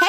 Hey,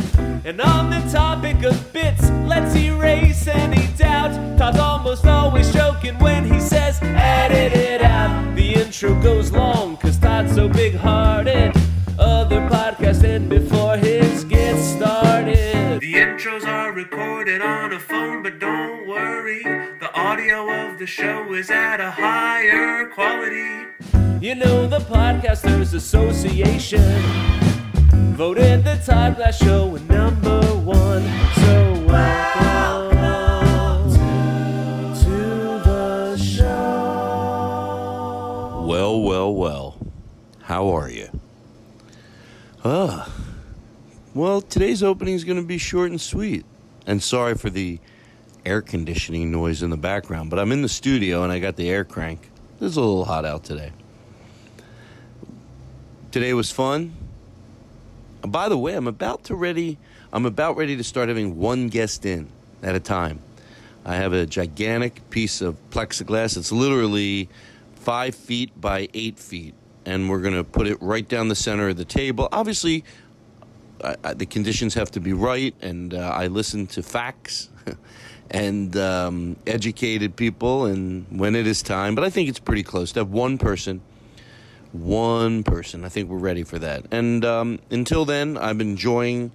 And on the topic of bits, let's erase any doubt. Todd's almost always joking when he says, edit it out. The intro goes long, cause Todd's so big-hearted. Other podcasts end before his gets started. The intros are recorded on a phone, but don't worry, the audio of the show is at a higher quality. You know the Podcasters Association voted the Todd Glass Show at number one. So welcome to the show. Well. How are you? Well, today's opening is going to be short and sweet. And sorry for the air conditioning noise in the background, but I'm in the studio and I got the air crank. It's a little hot out today. Today was fun. By the way, I'm about ready to start having one guest in at a time. I have a gigantic piece of plexiglass. It's literally 5 feet by 8 feet, and we're going to put it right down the center of the table. Obviously, the conditions have to be right, and I listen to facts and educated people, and when it is time. But I think it's pretty close to have one person. I think we're ready for that. And until then, I'm enjoying,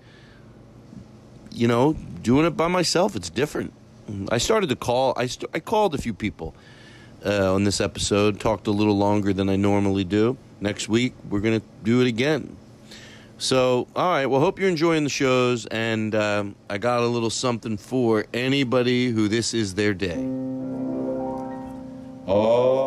doing it by myself. It's different. I started to call. I called a few people on this episode, talked a little longer than I normally do. Next week, we're going to do it again. So, all right. Well, hope you're enjoying the shows. And I got a little something for anybody who this is their day. Oh.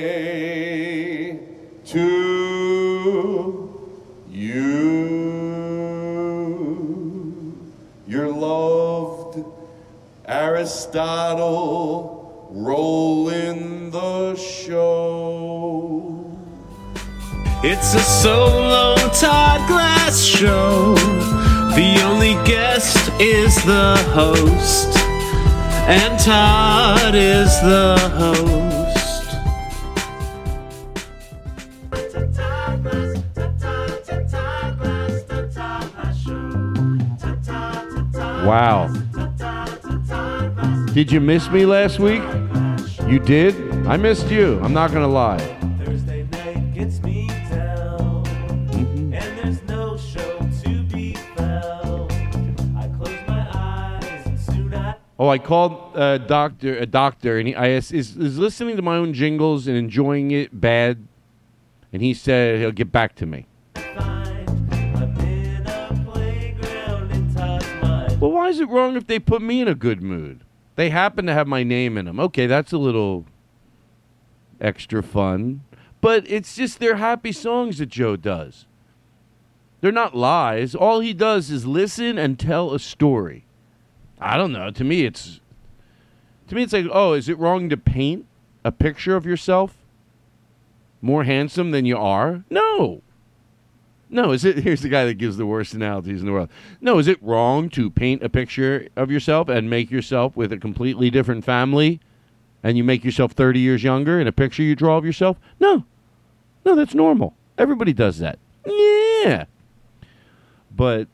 to you. You're loved, Aristotle, roll in the show. It's a solo Todd Glass show. The only guest is the host, and Todd is the host. Wow. Did you miss me last week? You did? I missed you. I'm not going to lie. Thursday night gets me down, and there's no show to be found. I close my Oh, I called a doctor, and I asked, is listening to my own jingles and enjoying it bad? And he said he'll get back to me. Well, why is it wrong if they put me in a good mood? They happen to have my name in them. Okay, that's a little extra fun. But it's just their happy songs that Joe does. They're not lies. All he does is listen and tell a story. I don't know. To me it's like, oh, is it wrong to paint a picture of yourself more handsome than you are? No, is it? Here's the guy that gives the worst analogies in the world. No, is it wrong to paint a picture of yourself and make yourself with a completely different family and you make yourself 30 years younger in a picture you draw of yourself? No, that's normal. Everybody does that. Yeah. But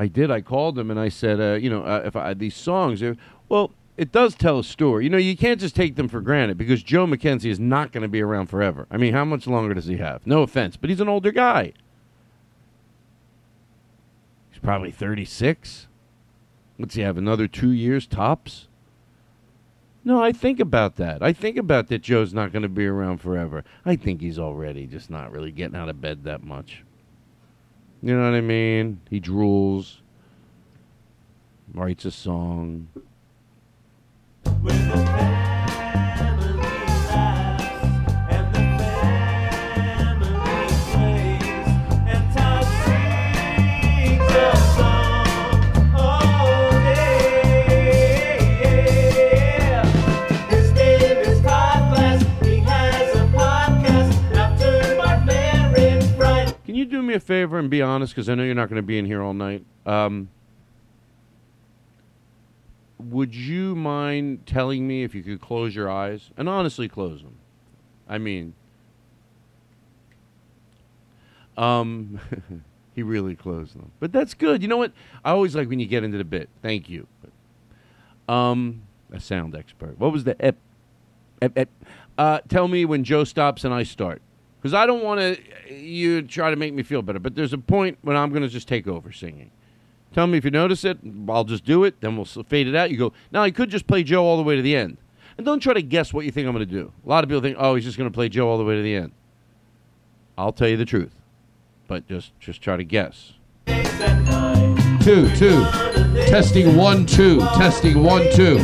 I called him and I said, if I had these songs, well, it does tell a story. You can't just take them for granted because Joe McKenzie is not going to be around forever. I mean, how much longer does he have? No offense, but he's an older guy. He's probably 36. What's he have, another 2 years tops? No, I think about that. I think about that Joe's not going to be around forever. I think he's already just not really getting out of bed that much. You know what I mean? He drools, writes a song. With the family laughs and the family plays and Todd sings a song all day. His name is Todd Glass. He has a podcast. I've turned my marriage right. Can you do me a favor and be honest? Because I know you're not going to be in here all night. Would you mind telling me if you could close your eyes? And honestly, close them. I mean, he really closed them. But that's good. You know what? I always like when you get into the bit. Thank you. A sound expert. What was the ep? Tell me when Joe stops and I start. Because I don't want you try to make me feel better. But there's a point when I'm going to just take over singing. Tell me if you notice it. I'll just do it. Then we'll fade it out. You go, now I could just play Joe all the way to the end. And don't try to guess what you think I'm going to do. A lot of people think, oh, he's just going to play Joe all the way to the end. I'll tell you the truth. But just try to guess. 2, 2. Testing 1, 2. Testing 1, 2.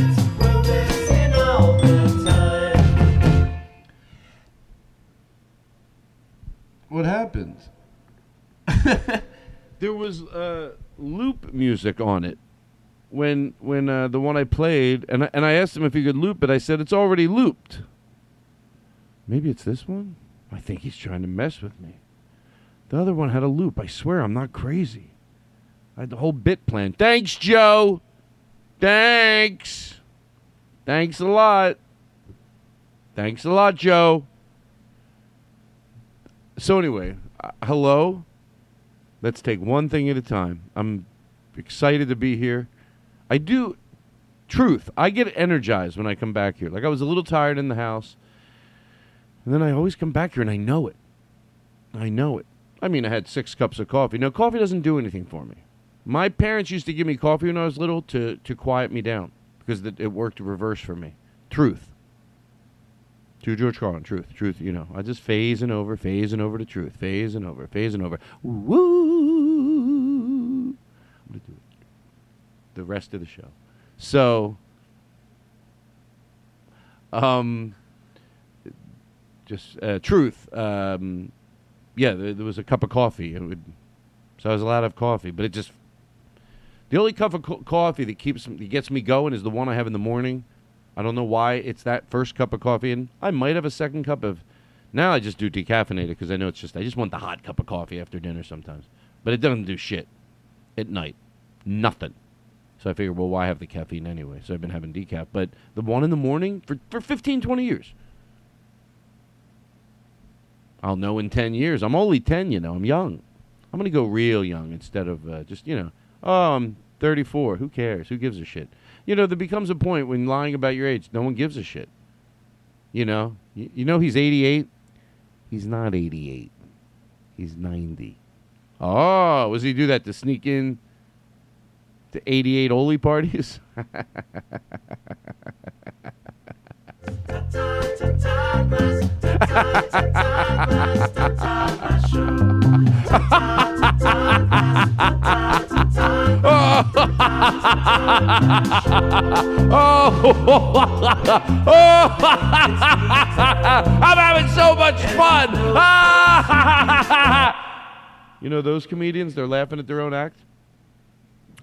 What happened? There was loop music on it when the one I played, and I asked him if he could loop it. I said, it's already looped. Maybe it's this one? I think he's trying to mess with me. The other one had a loop. I swear I'm not crazy. I had the whole bit planned. Thanks, Joe. Thanks. Thanks a lot. Thanks a lot, Joe. So anyway, hello? Let's take one thing at a time. I'm excited to be here. I get energized when I come back here. Like I was a little tired in the house. And then I always come back here and I know it. I mean, I had 6 cups of coffee. Now, coffee doesn't do anything for me. My parents used to give me coffee when I was little to quiet me down because it worked in reverse for me. Truth. To George Carlin, truth. I just phasing over to truth, phasing over. Woo! I'm going to do it the rest of the show. So, truth. There was a cup of coffee. So I was allowed to have coffee, but it just, the only cup of coffee that gets me going is the one I have in the morning. I don't know why it's that first cup of coffee, and I might have a second cup of... Now I just do decaffeinated because I know I just want the hot cup of coffee after dinner sometimes. But it doesn't do shit at night. Nothing. So I figured, well, why have the caffeine anyway? So I've been having decaf. But the one in the morning for 15, 20 years. I'll know in 10 years. I'm only 10, I'm young. I'm going to go real young instead of I'm 34. Who cares? Who gives a shit? There becomes a point when lying about your age, no one gives a shit. He's 88. He's not 88. He's 90. Oh, was he do that to sneak in to 88 Oli parties. I'm having so much fun. You know those comedians, they're laughing at their own act.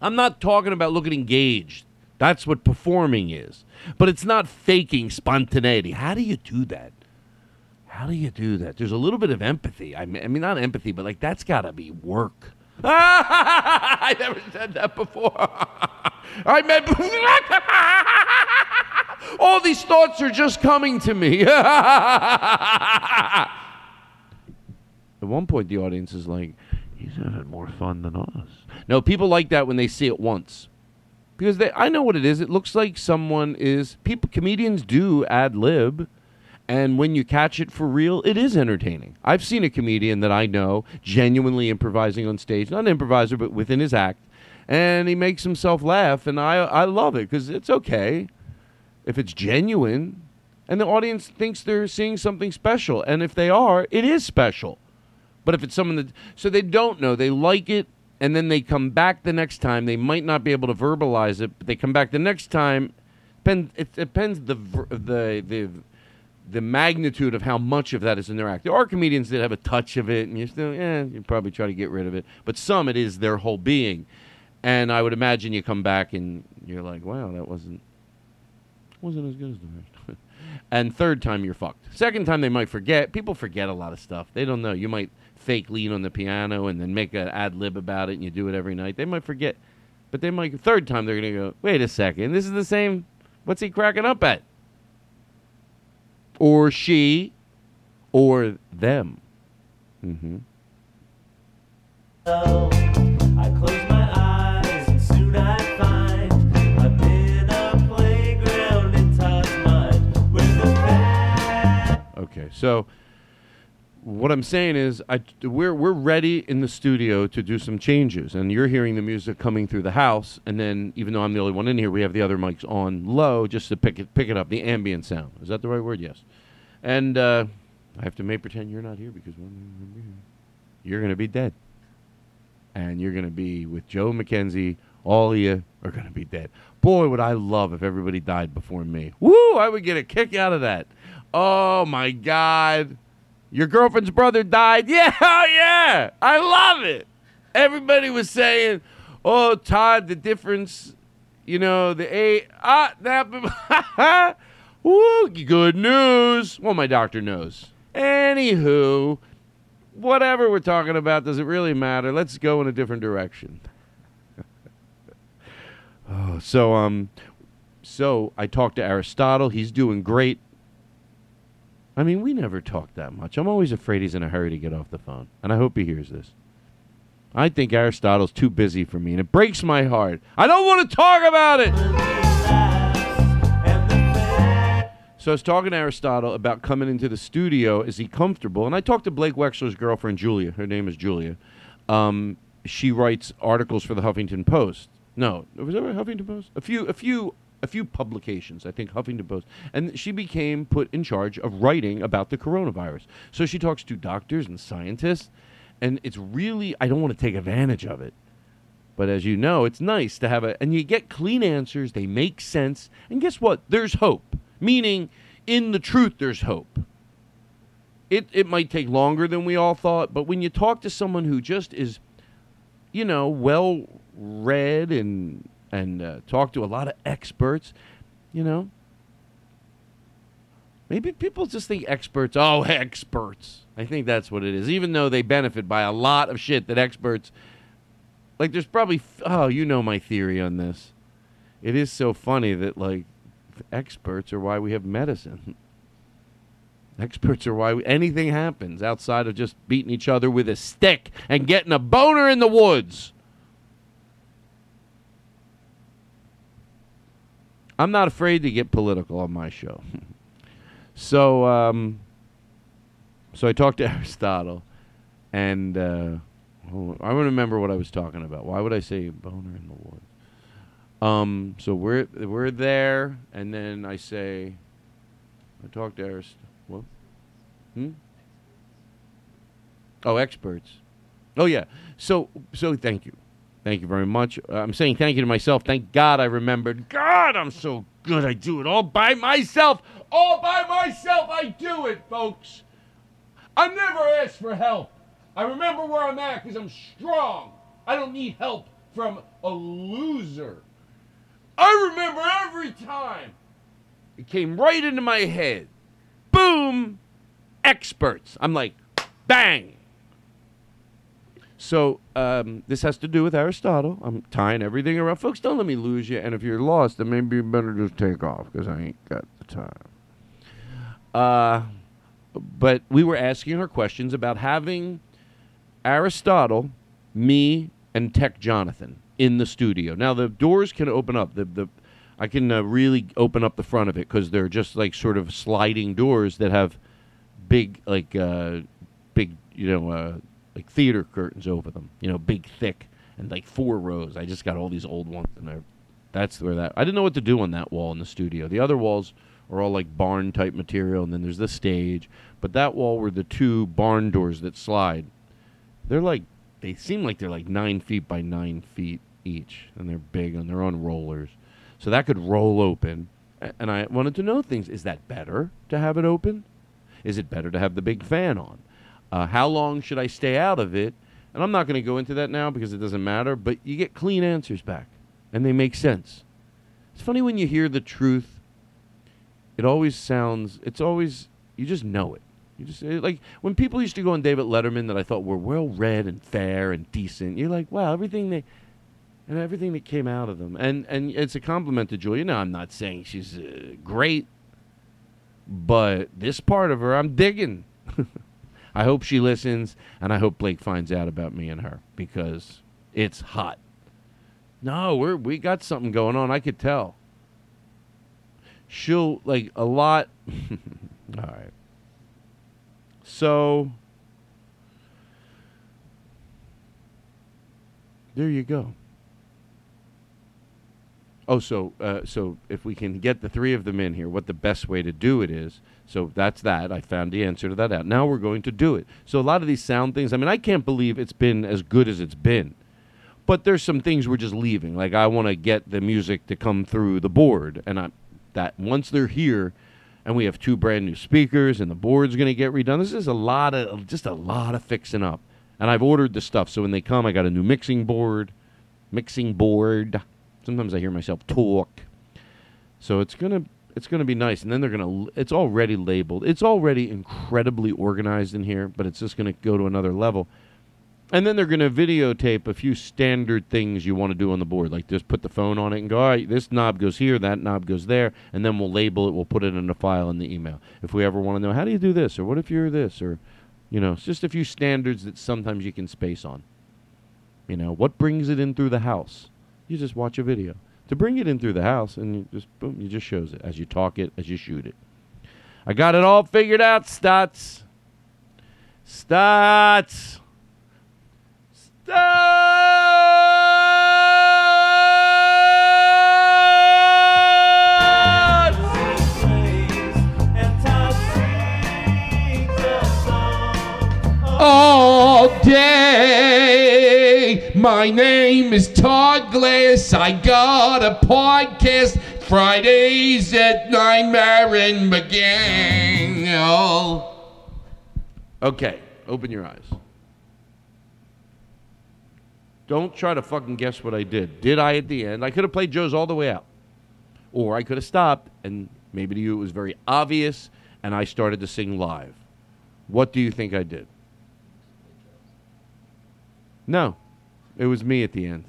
I'm not talking about looking engaged. That's what performing is. But it's not faking spontaneity. How do you do that? How do you do that? There's a little bit of empathy. I mean, not empathy, but like that's got to be work. I never said that before. I meant all these thoughts are just coming to me. At one point, the audience is like, he's having more fun than us. No, people like that when they see it once. Because I know what it is. It looks like someone is... Comedians do ad lib. And when you catch it for real, it is entertaining. I've seen a comedian that I know genuinely improvising on stage. Not an improviser, but within his act. And he makes himself laugh. And I love it because it's okay if it's genuine. And the audience thinks they're seeing something special. And if they are, it is special. But if it's someone that... So they don't know. They like it, and then they come back the next time. They might not be able to verbalize it, but they come back the next time. It depends the magnitude of how much of that is in their act. There are comedians that have a touch of it, and you still, you probably try to get rid of it. But some, it is their whole being. And I would imagine you come back, and you're like, wow, that wasn't as good as the first time. And third time, you're fucked. Second time, they might forget. People forget a lot of stuff. They don't know. You might fake lean on the piano and then make an ad lib about it, and you do it every night. They might forget. But they might, third time, they're going to go, wait a second. This is the same. What's he cracking up at? Or she. Or them. Mm-hmm. So, I close my eyes and soon I find I'm in a playground in Todd's mind with the band. Okay, so... What I'm saying is we're ready in the studio to do some changes, and you're hearing the music coming through the house, and then even though I'm the only one in here, we have the other mics on low just to pick it up, the ambient sound. Is that the right word? Yes. And I have to pretend you're not here because when you're here, you're going to be dead. And you're going to be with Joe McKenzie. All of you are going to be dead. Boy, would I love if everybody died before me. Woo! I would get a kick out of that. Oh, my God. Your girlfriend's brother died. Yeah, oh yeah. I love it. Everybody was saying, oh, Todd, the difference, the eight. Woo, good news. Well, my doctor knows. Anywho, whatever we're talking about, does it really matter? Let's go in a different direction. Oh, so I talked to Aristotle. He's doing great. I mean, we never talk that much. I'm always afraid he's in a hurry to get off the phone, and I hope he hears this. I think Aristotle's too busy for me, and it breaks my heart. I don't want to talk about it! So I was talking to Aristotle about coming into the studio. Is he comfortable? And I talked to Blake Wexler's girlfriend, Julia. Her name is Julia. She writes articles for the Huffington Post. No, was that right, Huffington Post? A few publications, I think, Huffington Post. And she became put in charge of writing about the coronavirus. So she talks to doctors and scientists. And it's really, I don't want to take advantage of it. But as you know, it's nice to have and you get clean answers. They make sense. And guess what? There's hope. Meaning, in the truth, there's hope. It might take longer than we all thought. But when you talk to someone who just is, well read and talk to a lot of experts, Maybe people just think experts, experts. I think that's what it is, even though they benefit by a lot of shit that experts... Like, there's probably... my theory on this. It is so funny that, like, experts are why we have medicine. Experts are why anything happens outside of just beating each other with a stick and getting a boner in the woods. I'm not afraid to get political on my show. So I talked to Aristotle, and I don't remember what I was talking about. Why would I say boner in the woods? So we're there, and then I say, I talk to Aristotle. What? Oh, experts. Oh yeah. So thank you. Thank you very much. I'm saying thank you to myself. Thank God I remembered. God, I'm so good. I do it all by myself. All by myself, I do it, folks. I never ask for help. I remember where I'm at because I'm strong. I don't need help from a loser. I remember every time. It came right into my head. Boom. Experts. I'm like, bang. So this has to do with Aristotle. I'm tying everything around. Folks, don't let me lose you. And if you're lost, then maybe you better just take off because I ain't got the time. But we were asking her questions about having Aristotle, me, and Tech Jonathan in the studio. Now, the doors can open up. I can really open up the front of it because they're just like sort of sliding doors that have big, like, like theater curtains over them, big, thick, and like 4 rows. I just got all these old ones, and that's where I didn't know what to do on that wall in the studio. The other walls are all like barn-type material, and then there's the stage. But that wall were the 2 barn doors that slide. They seem like they're like 9 feet by 9 feet each, and they're big, and they're on rollers. So that could roll open, and I wanted to know things. Is that better to have it open? Is it better to have the big fan on? How long should I stay out of it? And I'm not going to go into that now because it doesn't matter, but you get clean answers back, and they make sense. It's funny when you hear the truth, you just know it. You just like when people used to go on David Letterman that I thought were well-read and fair and decent, you're like, wow, everything that came out of them. And it's a compliment to Julia. Now, I'm not saying she's great, but this part of her, I'm digging. I hope she listens, and I hope Blake finds out about me and her, because it's hot. No, we got something going on. I could tell. She'll, like, a lot. All right. So, there you go. Oh, so if we can get the 3 of them in here, what the best way to do it is. So that's that. I found the answer to that out. Now we're going to do it. So a lot of these sound things, I mean, I can't believe it's been as good as it's been. But there's some things we're just leaving. Like, I want to get the music to come through the board. And once they're here, and we have 2 brand new speakers, and the board's going to get redone. This is a lot of fixing up. And I've ordered the stuff. So when they come, I got a new mixing board. Sometimes I hear myself talk. So it's gonna be nice. And then it's already labeled. It's already incredibly organized in here, but it's just going to go to another level. And then they're going to videotape a few standard things you want to do on the board, like just put the phone on it and go, all right, this knob goes here, that knob goes there, and then we'll label it. We'll put it in a file in the email. If we ever want to know, how do you do this? Or what if you're this? Or, it's just a few standards that sometimes you can space on. What brings it in through the house? You just watch a video to bring it in through the house, and you just boom, you just shows it as you talk it, as you shoot it. I got it all figured out, Stats. All day. My name is Todd Glass. I got a podcast Fridays at 9. Marin McGill. Okay, open your eyes. Don't try to fucking guess what I did. Did I at the end? I could have played Joe's all the way out. Or I could have stopped, and maybe to you it was very obvious, and I started to sing live. What do you think I did? No. It was me at the end.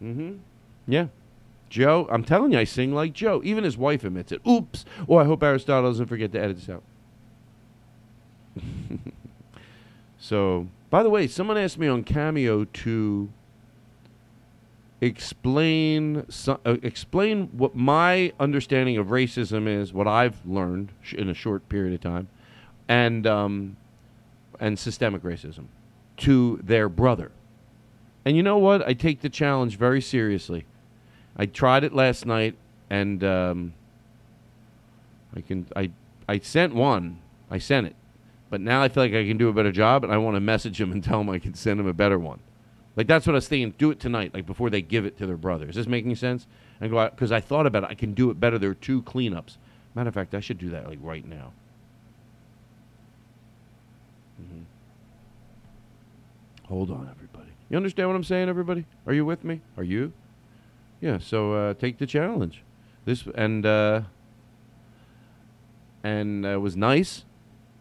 Mm-hmm. Yeah. Joe, I'm telling you, I sing like Joe. Even his wife admits it. Oops. Oh, I hope Aristotle doesn't forget to edit this out. So, by the way, someone asked me on Cameo to explain what my understanding of racism is, what I've learned in a short period of time, and systemic racism to their brother. And you know what? I take the challenge very seriously. I tried it last night, and I sent one. I sent it. But now I feel like I can do a better job, and I want to message him and tell him I can send him a better one. Like, that's what I was thinking. Do it tonight, like, before they give it to their brother. Is this making sense? And go out, because I thought about it. I can do it better. There are two cleanups. Matter of fact, I should do that, like, right now. Mm-hmm. Hold on, everybody. You understand what I'm saying, everybody? Are you with me? Are you? Yeah, so take the challenge. This and it was nice.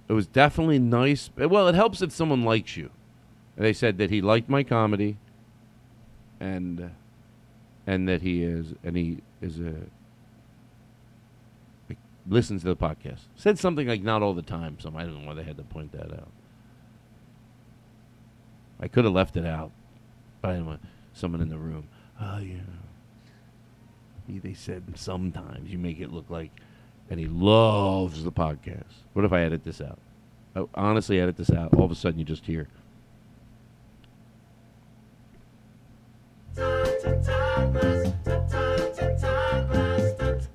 It was definitely nice. Well, it helps if someone likes you. They said that he liked my comedy, and that he listens to the podcast. Said something like not all the time. Some I don't know why they had to point that out. I could have left it out, but I didn't want someone in the room. Oh, you know, they said sometimes you make it look like, and he loves the podcast. What if I edit this out? I honestly edit this out. All of a sudden, you just hear.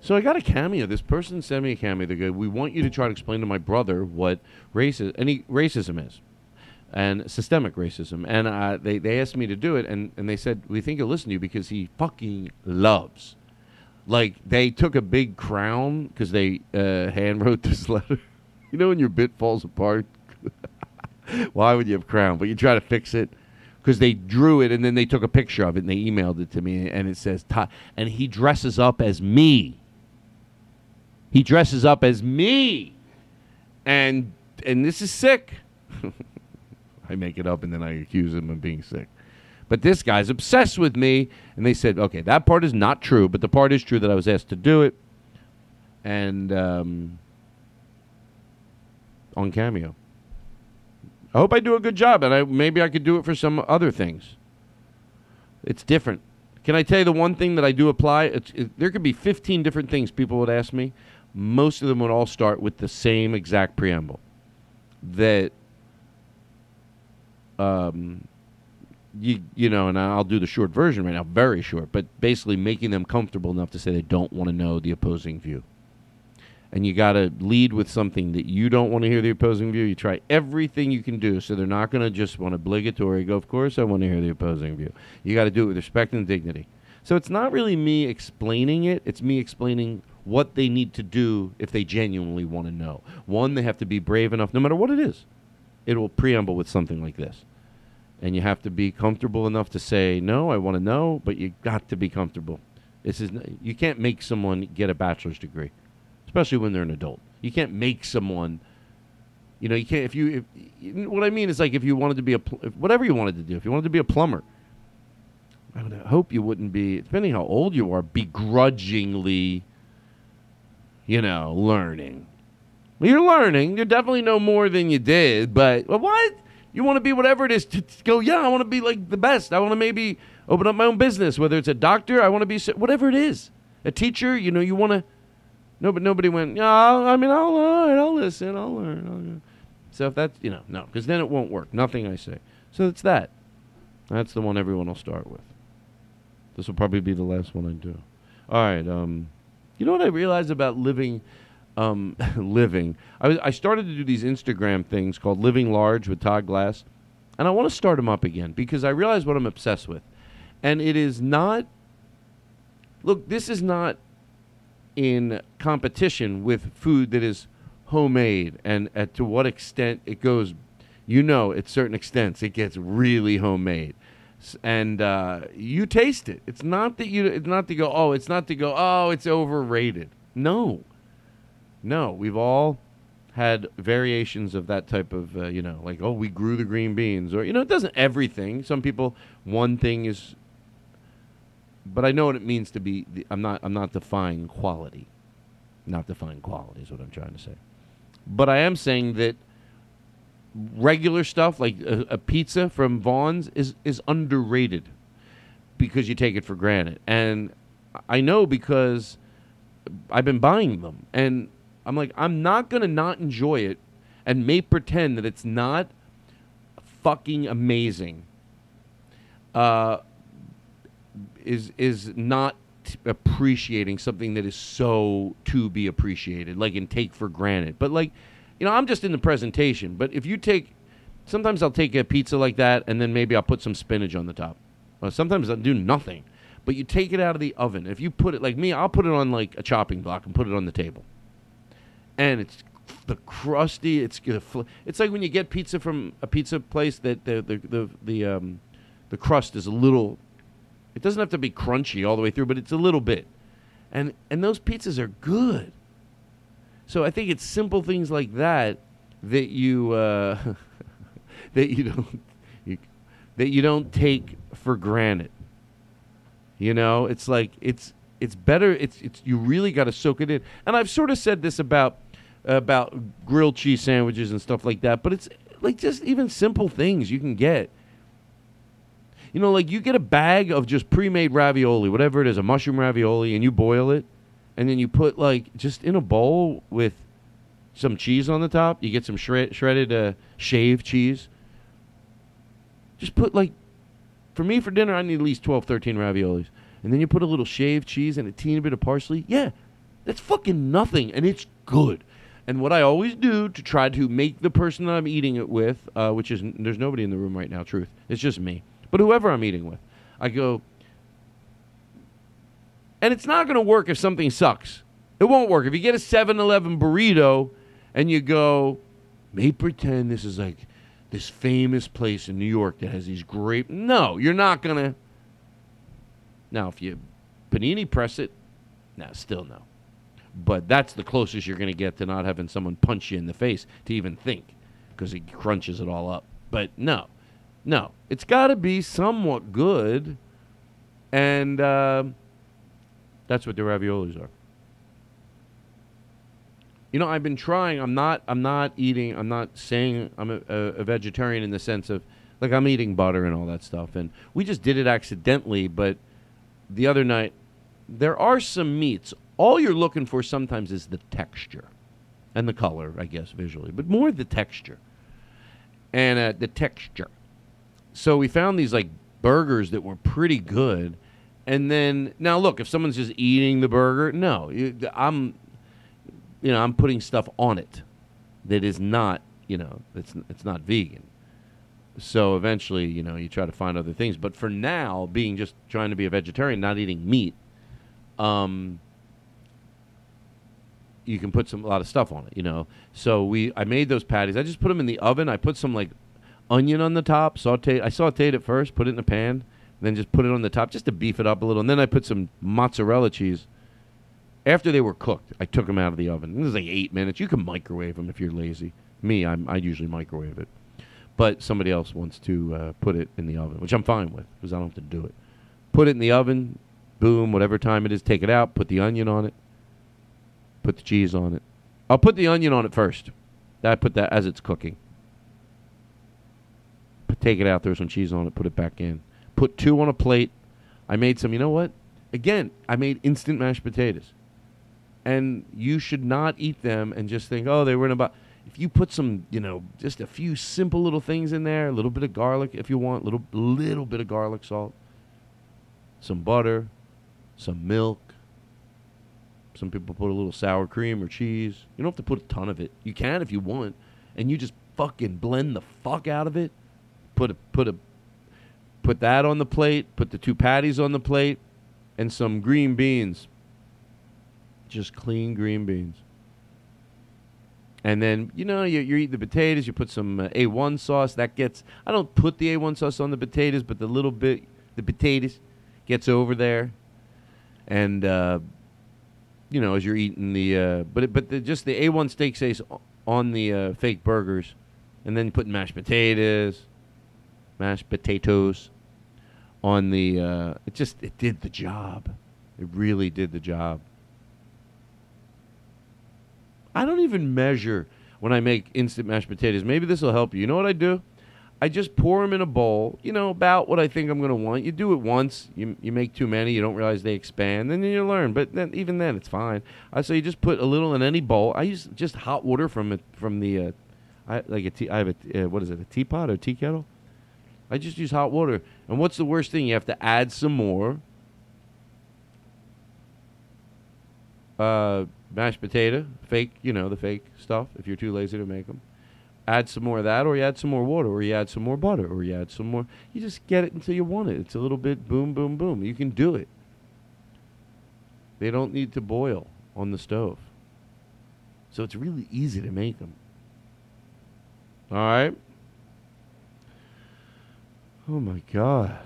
So I got a cameo. This person sent me a cameo. They go, we want you to try to explain to my brother what racism is, and systemic racism. And they asked me to do it, and they said, we think he'll listen to you because he fucking loves. Like, they took a big crown because they hand wrote this letter. You know when your bit falls apart? Why would you have crown? But you try to fix it. Because they drew it, and then they took a picture of it, and they emailed it to me, and it says, Todd, and he dresses up as me. He dresses up as me. And this is sick. I make it up, and then I accuse him of being sick. But this guy's obsessed with me, and they said, okay, that part is not true, but the part is true that I was asked to do it, and on Cameo. I hope I do a good job, and maybe I could do it for some other things. It's different. Can I tell you the one thing that I do apply? There could be 15 different things people would ask me. Most of them would all start with the same exact preamble. That, you know, and I'll do the short version right now, very short, but basically making them comfortable enough to say they don't want to know the opposing view. And you got to lead with something that you don't want to hear the opposing view. You try everything you can do so they're not going to just want obligatory go, of course I want to hear the opposing view. You got to do it with respect and dignity. So it's not really me explaining it. It's me explaining what they need to do if they genuinely want to know. One, they have to be brave enough, no matter what it is. It will preamble with something like this. And you have to be comfortable enough to say, no, I want to know, but you got to be comfortable. You can't make someone get a bachelor's degree. Especially when they're an adult. You can't make someone, you know, you can't, what I mean is, like, if you wanted to be whatever you wanted to do, if you wanted to be a plumber, I would hope you wouldn't be, depending how old you are, begrudgingly, you know, learning. Well, you're learning. You definitely know more than you did, but well, what? You want to be whatever it is to go, yeah, I want to be, like, the best. I want to maybe open up my own business, whether it's a doctor, I want to be, whatever it is. A teacher, you know, you want to. No, but nobody went, I'll learn, I'll listen, I'll learn. So if that's, no, because then it won't work. Nothing I say. So it's that. That's the one everyone will start with. This will probably be the last one I do. All right. You know what I realized about living? I started to do these Instagram things called Living Large with Todd Glass, and I want to start them up again because I realize what I'm obsessed with. And it is not, look, this is not in competition with food that is homemade, and to what extent it goes, at certain extents it gets really homemade, and you taste it. It's not to go, it's overrated. No, we've all had variations of that type of, like, oh, we grew the green beans, or it doesn't everything. Some people, one thing is. But I know what it means to be. I'm not defying quality. Not defying quality is what I'm trying to say. But I am saying that regular stuff like a pizza from Vaughn's is underrated because you take it for granted. And I know because I've been buying them, and I'm like, I'm not gonna not enjoy it and may pretend that it's not fucking amazing. Is not appreciating something that is so to be appreciated, like, and take for granted. But, like, you know, I'm just in the presentation. But if you take, sometimes I'll take a pizza like that, and then maybe I'll put some spinach on the top. Or sometimes I'll do nothing. But you take it out of the oven. If you put it, like me, I'll put it on, like, a chopping block and put it on the table. And it's the crusty, it's like when you get pizza from a pizza place that the crust is a little, it doesn't have to be crunchy all the way through, but it's a little bit. And those pizzas are good. So I think it's simple things like that that you don't take for granted. You know, it's like it's better. It's you really got to soak it in. And I've sort of said this about grilled cheese sandwiches and stuff like that. But it's like just even simple things you can get. You know, like you get a bag of just pre-made ravioli, whatever it is, a mushroom ravioli, and you boil it. And then you put, like, just in a bowl with some cheese on the top. You get some shredded shaved cheese. Just put, like, for me, for dinner, I need at least 12, 13 raviolis. And then you put a little shaved cheese and a teeny bit of parsley. Yeah, that's fucking nothing, and it's good. And what I always do to try to make the person that I'm eating it with, which is, there's nobody in the room right now, truth. It's just me. But whoever I'm eating with, I go... And it's not going to work if something sucks. It won't work. If you get a 7-Eleven burrito and you go, may pretend this is like this famous place in New York that has these great... No, you're not going to... Now, if you panini press it, no, still no. But that's the closest you're going to get to not having someone punch you in the face to even think, because he crunches it all up. But no. It's got to be somewhat good. And... that's what the raviolis are. You know, I've been trying. I'm not saying I'm a vegetarian in the sense of, like, I'm eating butter and all that stuff. And we just did it accidentally. But the other night, there are some meats. All you're looking for sometimes is the texture and the color, I guess, visually. But more the texture. And the texture. So we found these, like, burgers that were pretty good. And then, now look, if someone's just eating the burger, no. I'm putting stuff on it that is not, you know, it's not vegan. So eventually, you know, you try to find other things. But for now, being just trying to be a vegetarian, not eating meat, you can put a lot of stuff on it, you know. So I made those patties. I just put them in the oven. I put some, like, onion on the top. I sauteed it first, put it in a pan. Then just put it on the top just to beef it up a little. And then I put some mozzarella cheese. After they were cooked, I took them out of the oven. This is like 8 minutes. You can microwave them if you're lazy. Me, I usually microwave it. But somebody else wants to put it in the oven, which I'm fine with because I don't have to do it. Put it in the oven. Boom, whatever time it is, take it out. Put the onion on it. Put the cheese on it. I'll put the onion on it first. I put that as it's cooking. Take it out. Throw some cheese on it. Put it back in. Put two on a plate. I made some, you know what? Again, I made instant mashed potatoes. And you should not eat them and just think, oh, they were in a box. If you put some, you know, just a few simple little things in there, a little bit of garlic if you want, little bit of garlic salt, some butter, some milk. Some people put a little sour cream or cheese. You don't have to put a ton of it. You can if you want. And you just fucking blend the fuck out of it. Put that on the plate, put the two patties on the plate, and some green beans. Just clean green beans. And then, you know, you eat the potatoes, you put some A1 sauce. I don't put the A1 sauce on the potatoes, but the potatoes gets over there. And, you know, as you're eating just the A1 steak sauce on the fake burgers, and then putting mashed potatoes. On the, it did the job. It really did the job. I don't even measure when I make instant mashed potatoes. Maybe this will help you. You know what I do? I just pour them in a bowl, you know, about what I think I'm going to want. You do it once. You make too many. You don't realize they expand. Then you learn. But then, even then, it's fine. So you just put a little in any bowl. I use just hot water a teapot or tea kettle? I just use hot water. And what's the worst thing? You have to add some more. mashed potato, fake, you know, the fake stuff, if you're too lazy to make them. Add some more of that, or you add some more water, or you add some more butter, or you add some more. You just get it until you want it. It's a little bit boom, boom, boom. You can do it. They don't need to boil on the stove. So it's really easy to make them. All right? Oh, my God.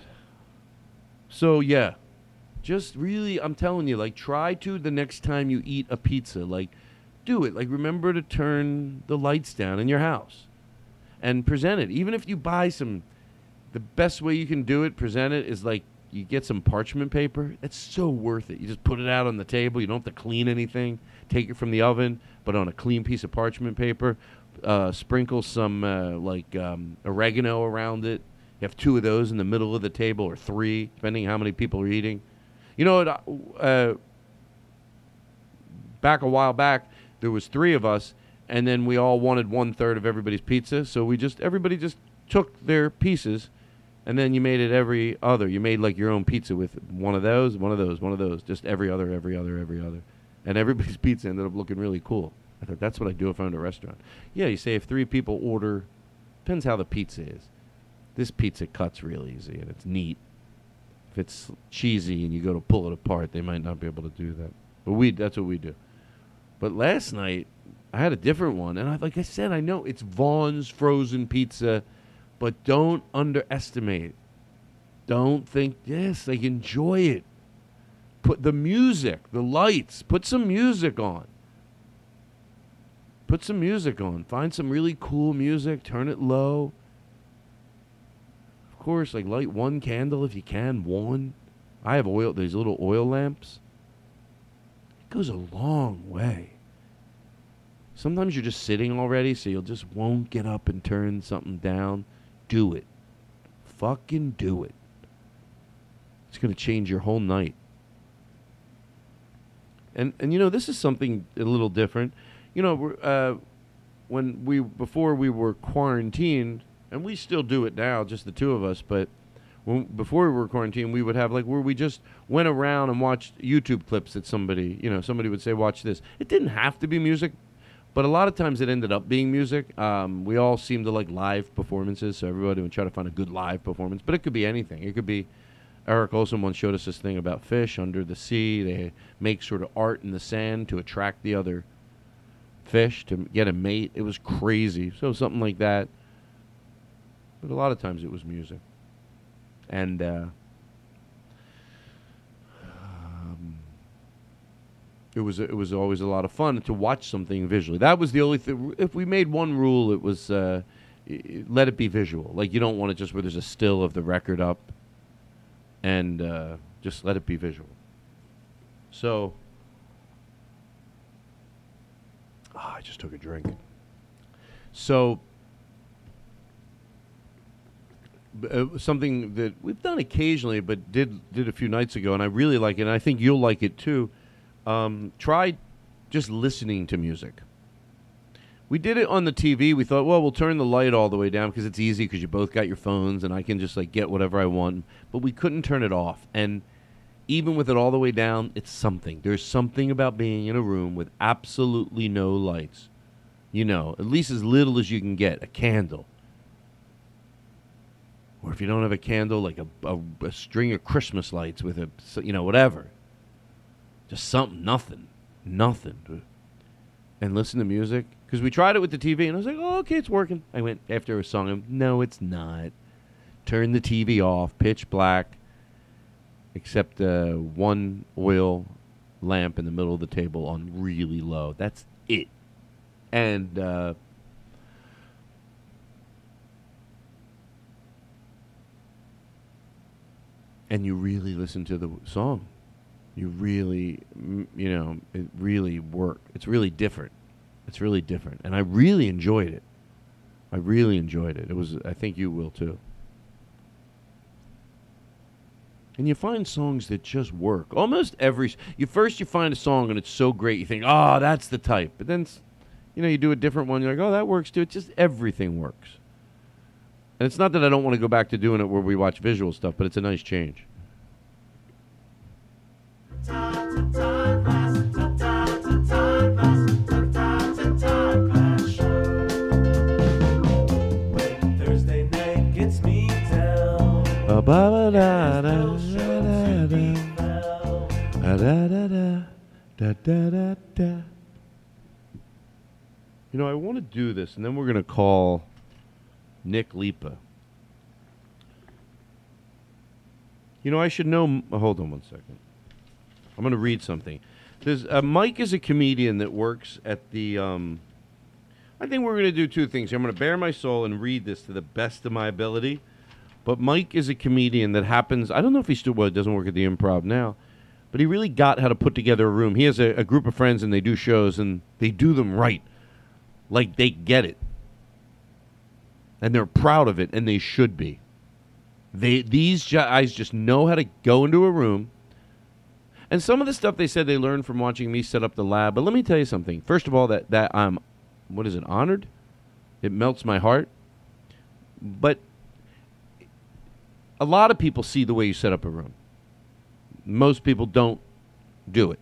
So, yeah. Just really, I'm telling you, like, try to the next time you eat a pizza. Like, do it. Like, remember to turn the lights down in your house and present it. Even if you buy some, the best way you can do it, present it, is, like, you get some parchment paper. It's so worth it. You just put it out on the table. You don't have to clean anything. Take it from the oven, but on a clean piece of parchment paper. Sprinkle some, oregano around it. You have two of those in the middle of the table, or three, depending how many people are eating. You know, back a while back, there was three of us, and then we all wanted 1/3 of everybody's pizza, so everybody just took their pieces, and then you made it every other. You made, like, your own pizza with one of those, one of those, one of those, just every other. And everybody's pizza ended up looking really cool. I thought, that's what I do if I owned a restaurant. Yeah, you say if three people order, depends how the pizza is. This pizza cuts real easy, and it's neat. If it's cheesy and you go to pull it apart, they might not be able to do that. But that's what we do. But last night, I had a different one. And like I said, I know it's Vaughn's frozen pizza, but don't underestimate. Don't think, yes, like, enjoy it. Put the music, the lights, put some music on. Put some music on. Find some really cool music. Turn it low. Of course, like, light one candle if you can. One. I have oil. There's little oil lamps. It goes a long way. Sometimes you're just sitting already, so you'll just won't get up and turn something down. Do it. Fucking do it. It's going to change your whole night. And you know, this is something a little different. You know, before we were quarantined, and we still do it now, just the two of us, but before we were quarantined, we would have, like, where we just went around and watched YouTube clips that somebody would say, watch this. It didn't have to be music, but a lot of times it ended up being music. We all seemed to like live performances, so everybody would try to find a good live performance, but it could be anything. It could be Eric Olson once showed us this thing about fish under the sea. They make sort of art in the sand to attract the other fish to get a mate. It was crazy. So something like that. But a lot of times it was music. And it was always a lot of fun to watch something visually. That was the only thing. If we made one rule, it was let it be visual. Like, you don't want it just where there's a still of the record up. And just let it be visual. So... I just took a drink. So, something that we've done occasionally, but did a few nights ago, and I really like it, and I think you'll like it too. Try just listening to music. We did it on the TV. We thought, well, we'll turn the light all the way down because it's easy because you both got your phones, and I can just, like, get whatever I want. But we couldn't turn it off, and even with it all the way down, it's something. There's something about being in a room with absolutely no lights. You know, at least as little as you can get, a candle. Or if you don't have a candle, like a string of Christmas lights with whatever. Just something, nothing. And listen to music. Because we tried it with the TV, and I was like, oh, okay, it's working. I went after a song, no, it's not. Turn the TV off, pitch black. Except one oil lamp in the middle of the table on really low. That's it. And you really listen to the song. You really, it really worked. It's really different. And I really enjoyed it. It was. I think you will too. And you find songs that just work. Almost every... First you find a song and it's so great. You think, oh, that's the type. But then, you do a different one. You're like, oh, that works too. It's just everything works. And it's not that I don't want to go back to doing it where we watch visual stuff, but it's a nice change. You know, I want to do this, and then we're going to call Nick Lipa. You know, I should know... hold on one second. I'm going to read something. There's Mike is a comedian that works at the... I think we're going to do two things. I'm going to bare my soul and read this to the best of my ability. But Mike is a comedian that happens... I don't know if he still... well, he doesn't work at the Improv now. But he really got how to put together a room. He has a group of friends, and they do shows, and they do them right. Like, they get it. And they're proud of it, and they should be. These guys just know how to go into a room. And some of the stuff they said they learned from watching me set up the lab. But let me tell you something. First of all, that I'm, what is it, honored? It melts my heart. But a lot of people see the way you set up a room. Most people don't do it.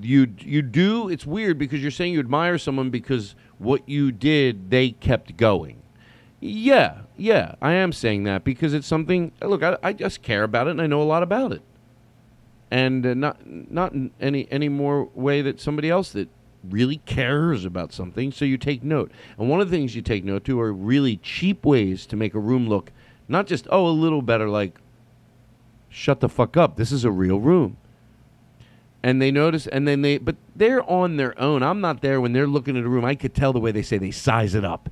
You do, it's weird because you're saying you admire someone because what you did, they kept going. Yeah, I am saying that because it's something, look, I just care about it and I know a lot about it. And not in any more way that somebody else that really cares about something, so you take note. And one of the things you take note to are really cheap ways to make a room look not just, oh, a little better, like, shut the fuck up, this is a real room. And they notice, and then but they're on their own. I'm not there when they're looking at a room. I could tell the way they say they size it up.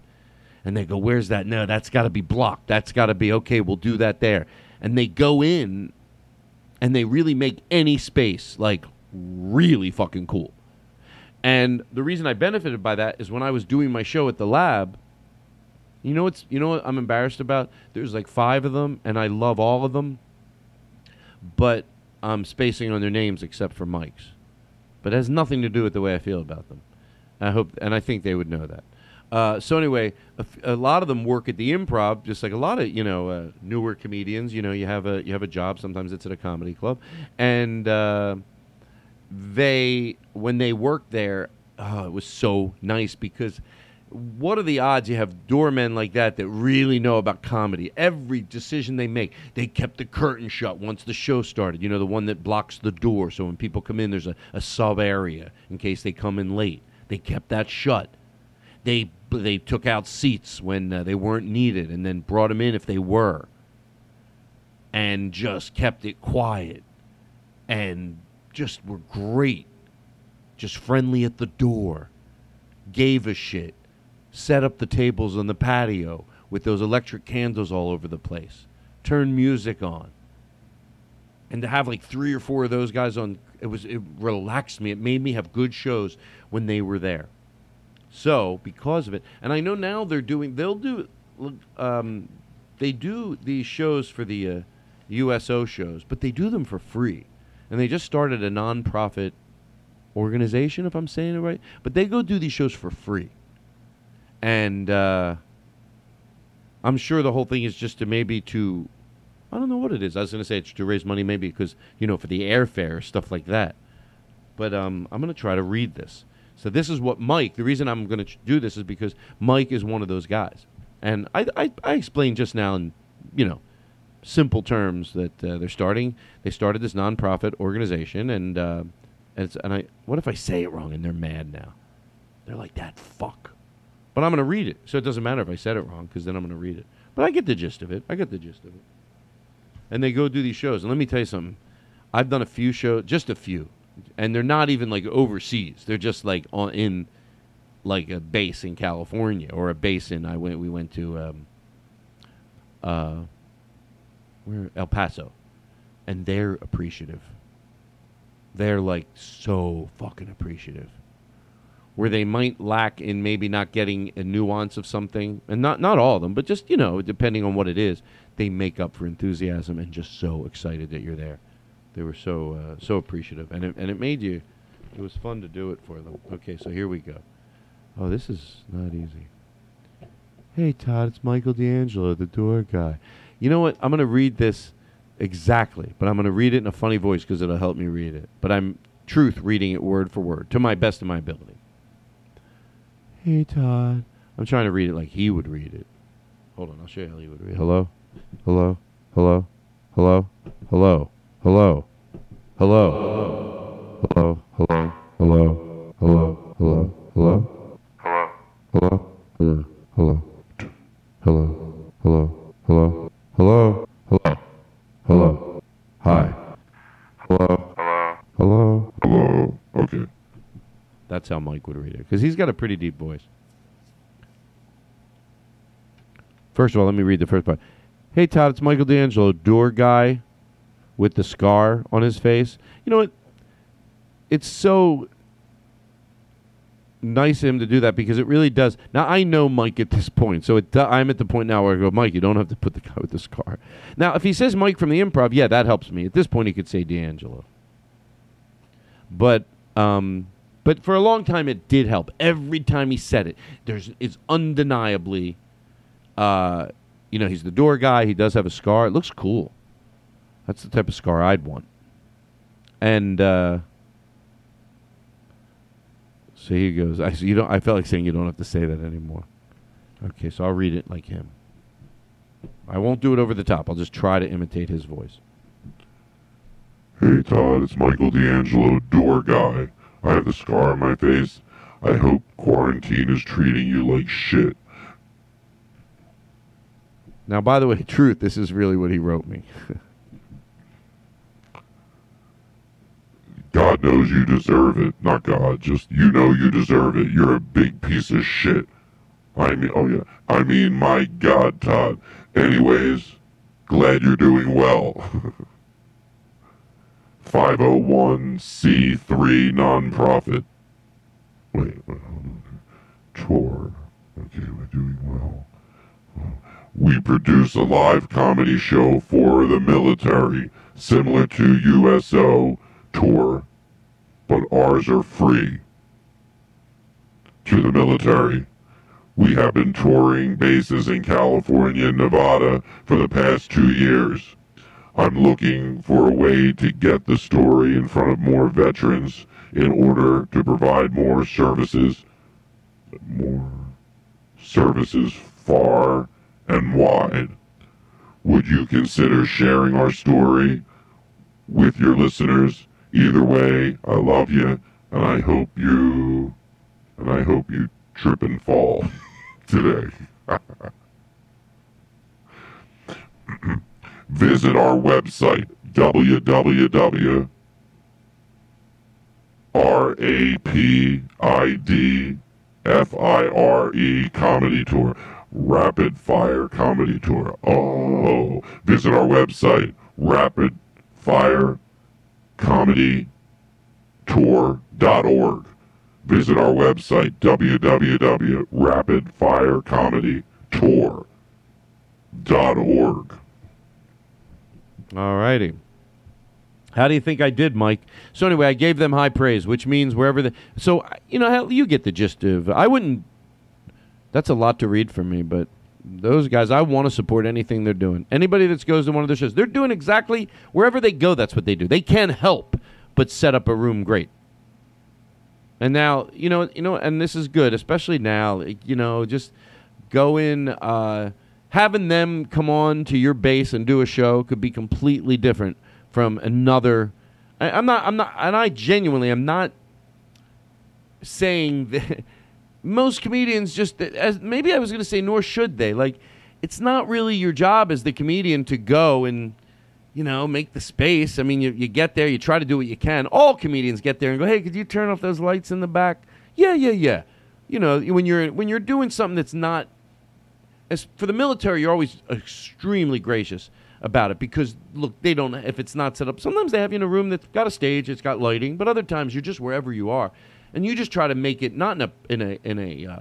And they go, where's that? No, that's got to be blocked. That's got to be, okay, we'll do that there. And they go in, and they really make any space, like, really fucking cool. And the reason I benefited by that is when I was doing my show at the lab, you know what I'm embarrassed about? There's like 5 of them, and I love all of them. But I'm spacing on their names except for Mike's. But it has nothing to do with the way I feel about them. I hope, and I think they would know that. So anyway, a lot of them work at the Improv, just like a lot of, newer comedians. You know, you have a job. Sometimes it's at a comedy club. And when they work there, it was so nice because what are the odds you have doormen like that really know about comedy? Every decision they make, they kept the curtain shut once the show started. You know, the one that blocks the door. So when people come in, there's a sub area in case they come in late. They kept that shut. They took out seats when they weren't needed and then brought them in if they were and just kept it quiet and just were great, just friendly at the door, gave a shit, set up the tables on the patio with those electric candles all over the place, turned music on. And to have like 3 or 4 of those guys on, it relaxed me. It made me have good shows when they were there. So, because of it, and I know now they do these shows for the USO shows, but they do them for free. And they just started a nonprofit organization, if I'm saying it right. But they go do these shows for free. And I'm sure the whole thing is just to I don't know what it is. I was going to say it's to raise money maybe because, for the airfare, stuff like that. But I'm going to try to read this. So this is what Mike, the reason I'm going to do this is because Mike is one of those guys. And I explained just now in, simple terms that they started this nonprofit organization. And what if I say it wrong and they're mad now? They're like, that fuck. But I'm going to read it. So it doesn't matter if I said it wrong because then I'm going to read it. But I get the gist of it. And they go do these shows. And let me tell you something. I've done a few shows, just a few. And they're not even like overseas. They're just like in like a base in California or a base in we went to El Paso, and they're appreciative. They're like so fucking appreciative. Where they might lack in maybe not getting a nuance of something, and not all of them, but just depending on what it is, they make up for enthusiasm and just so excited that you're there. They were so appreciative, and it made you. It was fun to do it for them. Okay, so here we go. Oh, this is not easy. Hey, Todd, it's Michael D'Angelo, the door guy. You know what? I'm gonna read this exactly, but I'm gonna read it in a funny voice because it'll help me read it. But I'm reading it word for word to my best of my ability. Hey, Todd. I'm trying to read it like he would read it. Hold on, I'll show you how he would read it. Hello, hello, hello, Hello? Hello? Hello? Hello? Hello? Hello? Hello? Hello? Hello? Hello? Hello? Hello? Hello? Hello? Hello? Hello? Hello? Hello? Hello? Hello? Hi. Hello? Hello? Hello? Hello? Okay. That's how Mike would read it, because he's got a pretty deep voice. First of all, let me read the first part. Hey, Todd, it's Michael D'Angelo, door guy with the scar on his face. You know what? It's so nice of him to do that, because it really does. Now, I know Mike at this point, so I'm at the point now where I go, Mike, you don't have to put the guy with the scar. Now, if he says Mike from the improv, yeah, that helps me. At this point, he could say D'Angelo. But for a long time, it did help. Every time he said it, it's undeniably... you know, he's the door guy. He does have a scar. It looks cool. That's the type of scar I'd want. And so he goes, I felt like saying you don't have to say that anymore. Okay, so I'll read it like him. I won't do it over the top. I'll just try to imitate his voice. Hey, Todd, it's Michael D'Angelo, door guy. I have a scar on my face. I hope quarantine is treating you like shit. Now, by the way, truth, this is really what he wrote me. God knows you deserve it. Not God, just you know you deserve it. You're a big piece of shit. I mean, my God, Todd. Anyways, glad you're doing well. 501c3 nonprofit. Wait, tour. Okay, we're doing well. We produce a live comedy show for the military, similar to USO tour, but ours are free. To the military, we have been touring bases in California and Nevada for the past 2 years. I'm looking for a way to get the story in front of more veterans in order to provide more services far and wide. Would you consider sharing our story with your listeners? Either way, I love you, and I hope you trip and fall today. Visit our website, www.RapidFireComedyTour. Rapid Fire Comedy Tour. Oh, visit our website, RapidFireComedyTour.org. Visit our website, www.RapidFireComedyTour.org. All righty. How do you think I did, Mike? So anyway, I gave them high praise, which means so, you know, you get the gist of... That's a lot to read for me, but those guys, I want to support anything they're doing. Anybody that goes to one of their shows, they're doing exactly wherever they go, that's what they do. They can't help but set up a room great. And now, you know, and this is good, especially now, you know, just go in, having them come on to your base and do a show could be completely different from another. I genuinely am not saying that. Most comedians just, maybe I was going to say, nor should they. Like, it's not really your job as the comedian to go and, you know, make the space. I mean, you get there, you try to do what you can. All comedians get there and go, hey, could you turn off those lights in the back? Yeah. You know, when you're doing something that's not, as for the military, you're always extremely gracious about it because, look, they don't, if it's not set up, sometimes they have you in a room that's got a stage, it's got lighting, but other times you're just wherever you are. And you just try to make it not in a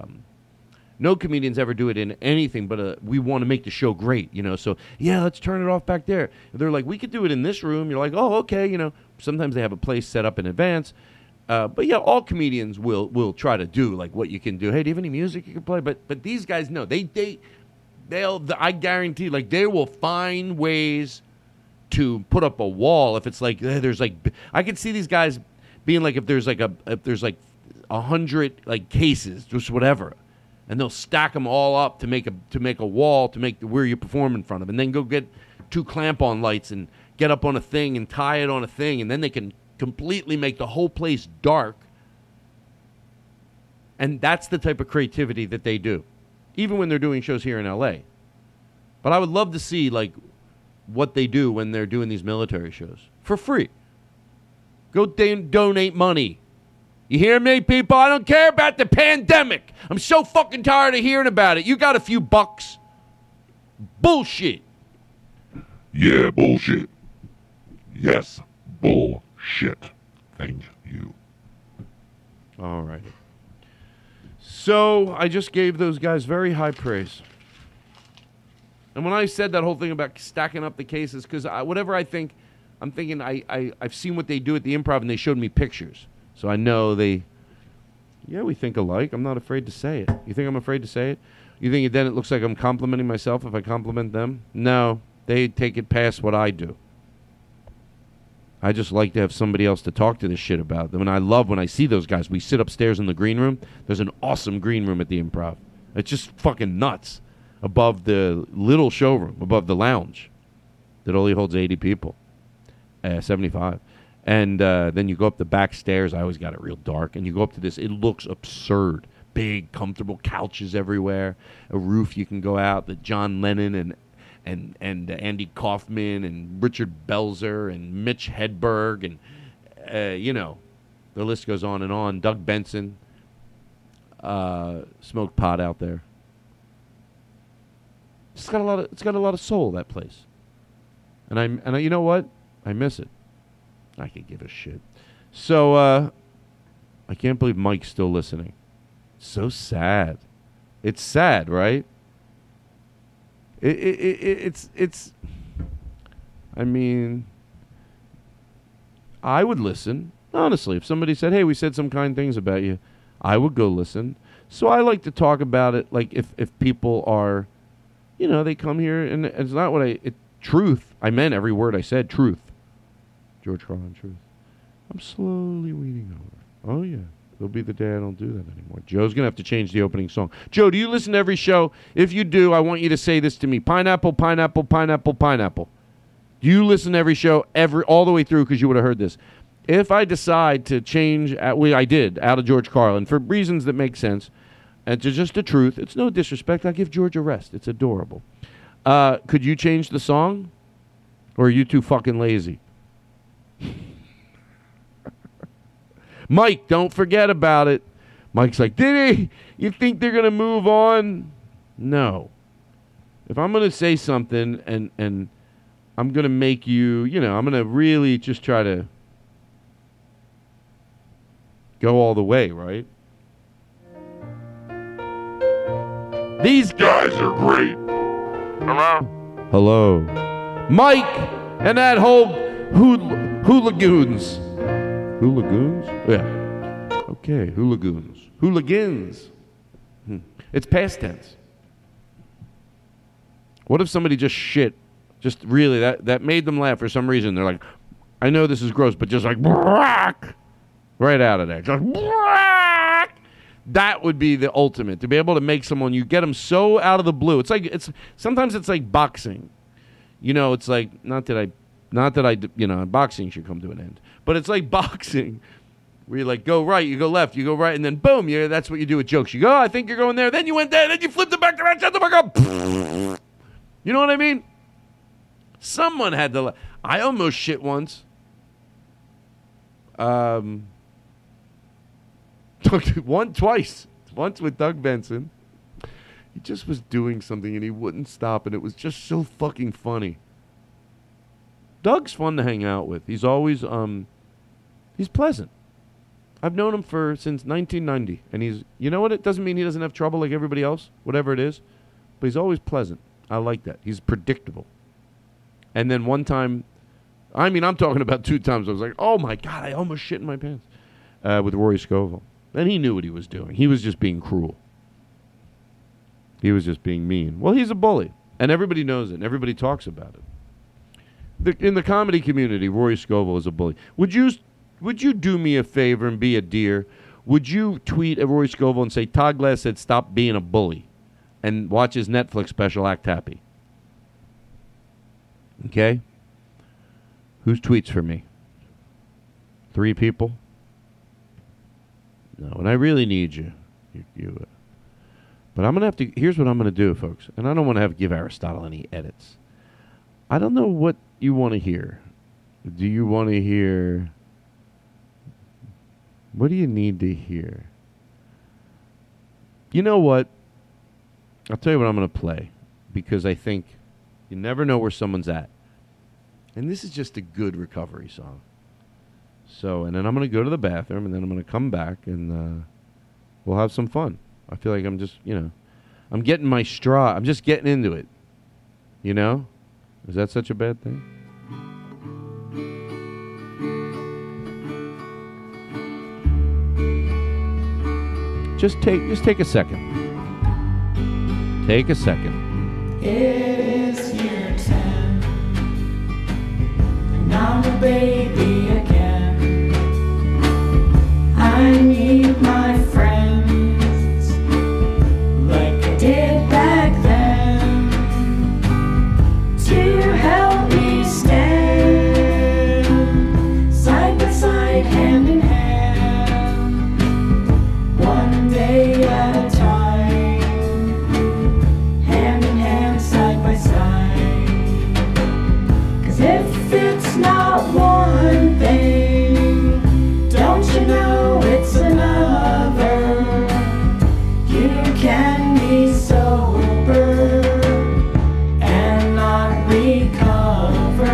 no comedians ever do it in anything, but we want to make the show great, you know. So yeah, let's turn it off back there. They're like, we could do it in this room. You're like, oh, okay, you know. Sometimes they have a place set up in advance, but yeah, all comedians will try to do like what you can do. Hey, do you have any music you can play? But these guys know they'll I guarantee like they will find ways to put up a wall if it's like there's like I could see these guys. Being like if there's like 100 like cases, just whatever, and they'll stack them all up to make a wall to make where you perform in front of, and then go get two clamp-on lights and get up on a thing and tie it on a thing, and then they can completely make the whole place dark. And that's the type of creativity that they do, even when they're doing shows here in L.A. But I would love to see, like, what they do when they're doing these military shows for free. Go donate money. You hear me, people? I don't care about the pandemic. I'm so fucking tired of hearing about it. You got a few bucks. Bullshit. Yeah, bullshit. Yes, bullshit. Thank you. All right. So I just gave those guys very high praise. And when I said that whole thing about stacking up the cases, because whatever I think, I'm thinking I've seen what they do at the Improv, and they showed me pictures. So I know we think alike. I'm not afraid to say it. You think I'm afraid to say it? You think then it looks like I'm complimenting myself if I compliment them? No, they take it past what I do. I just like to have somebody else to talk to this shit about. And I love when I see those guys. We sit upstairs in the green room. There's an awesome green room at the Improv. It's just fucking nuts. Above the little showroom, above the lounge that only holds 80 people, 75. And then you go up the back stairs. I always got it real dark. And you go up to this. It looks absurd. Big, comfortable couches everywhere. A roof you can go out. The John Lennon and Andy Kaufman and Richard Belzer and Mitch Hedberg. And, the list goes on and on. Doug Benson smoked pot out there. It's got a lot of soul, that place, and I, you know what? I miss it. I could give a shit. So I can't believe Mike's still listening. So sad. It's sad, right? It's. I mean, I would listen honestly if somebody said, "Hey, we said some kind things about you." I would go listen. So I like to talk about it, like if people are. You know, they come here, and it's not what truth. I meant every word I said, truth. George Carlin, truth. I'm slowly weaning over. Oh, yeah. There'll be the day I don't do that anymore. Joe's going to have to change the opening song. Joe, do you listen to every show? If you do, I want you to say this to me. Pineapple, pineapple, pineapple, pineapple. Do you listen to every show all the way through? Because you would have heard this. If I decide to change, I did, out of George Carlin, for reasons that make sense, and to just the truth, it's no disrespect. I give George a rest. It's adorable. Could you change the song? Or are you too fucking lazy? Mike, don't forget about it. Mike's like, Diddy, you think they're going to move on? No. If I'm going to say something and I'm going to make you, I'm going to really just try to go all the way, right? These guys are great. Hello. Mike and that whole hoolagoons. Hoolagoons? Yeah. Okay, hoolagoons. Hooligans. It's past tense. What if somebody just shit? Just really, that made them laugh for some reason. They're like, I know this is gross, but just like, right out of there. Just that would be the ultimate, to be able to make someone, you get them so out of the blue. Sometimes it's like boxing. It's like, boxing should come to an end. But it's like boxing, where you like, go right, you go left, you go right, and then boom, that's what you do with jokes. You go, oh, I think you're going there, then you went there, then you flipped it back around, shut the fuck up. You know what I mean? Someone had to, I almost shit once. Once with Doug Benson. He just was doing something and he wouldn't stop, and it was just so fucking funny. Doug's fun to hang out with. He's always he's pleasant. I've known him since 1990, and he's, you know what, it doesn't mean he doesn't have trouble like everybody else, whatever it is, but he's always pleasant. I like that. He's predictable. And then one time, I mean, I'm talking about two times, I was like, oh my God, I almost shit in my pants with Rory Scovel. And he knew what he was doing. He was just being cruel. He was just being mean. Well, he's a bully. And everybody knows it. And everybody talks about it. In the comedy community, Rory Scovel is a bully. Would you do me a favor and be a dear? Would you tweet at Rory Scovel and say, Todd Glass said stop being a bully and watch his Netflix special, Act Happy? Okay? Who's tweets for me? 3 people? No, and I really need you. But I'm going to have to... Here's what I'm going to do, folks. And I don't want to have to give Aristotle any edits. I don't know what you want to hear. Do you want to hear... What do you need to hear? You know what? I'll tell you what I'm going to play. Because I think you never know where someone's at. And this is just a good recovery song. So, and then I'm going to go to the bathroom, and then I'm going to come back, and we'll have some fun. I feel like I'm just, I'm getting my straw. I'm just getting into it. You know? Is that such a bad thing? Just take a second. Take a second. It is year 10, and I'm a baby again. I need my friends like I did back then to help me stand side by side, hand in hand. Not one thing, don't you know it's another? You can be sober and not recover,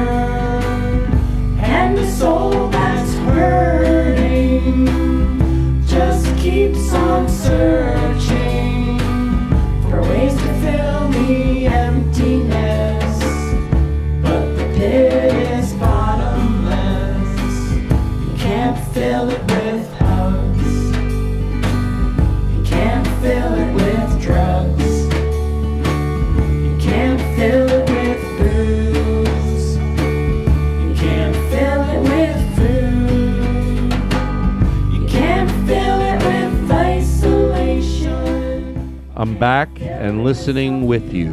and the soul that's hurting just keeps on searching for ways to fill the emptiness, but the pit is fill it with hugs. You can't fill it with drugs. You can't fill it with booze. You can't fill it with food. You can't fill it with isolation. I'm back and listening with you.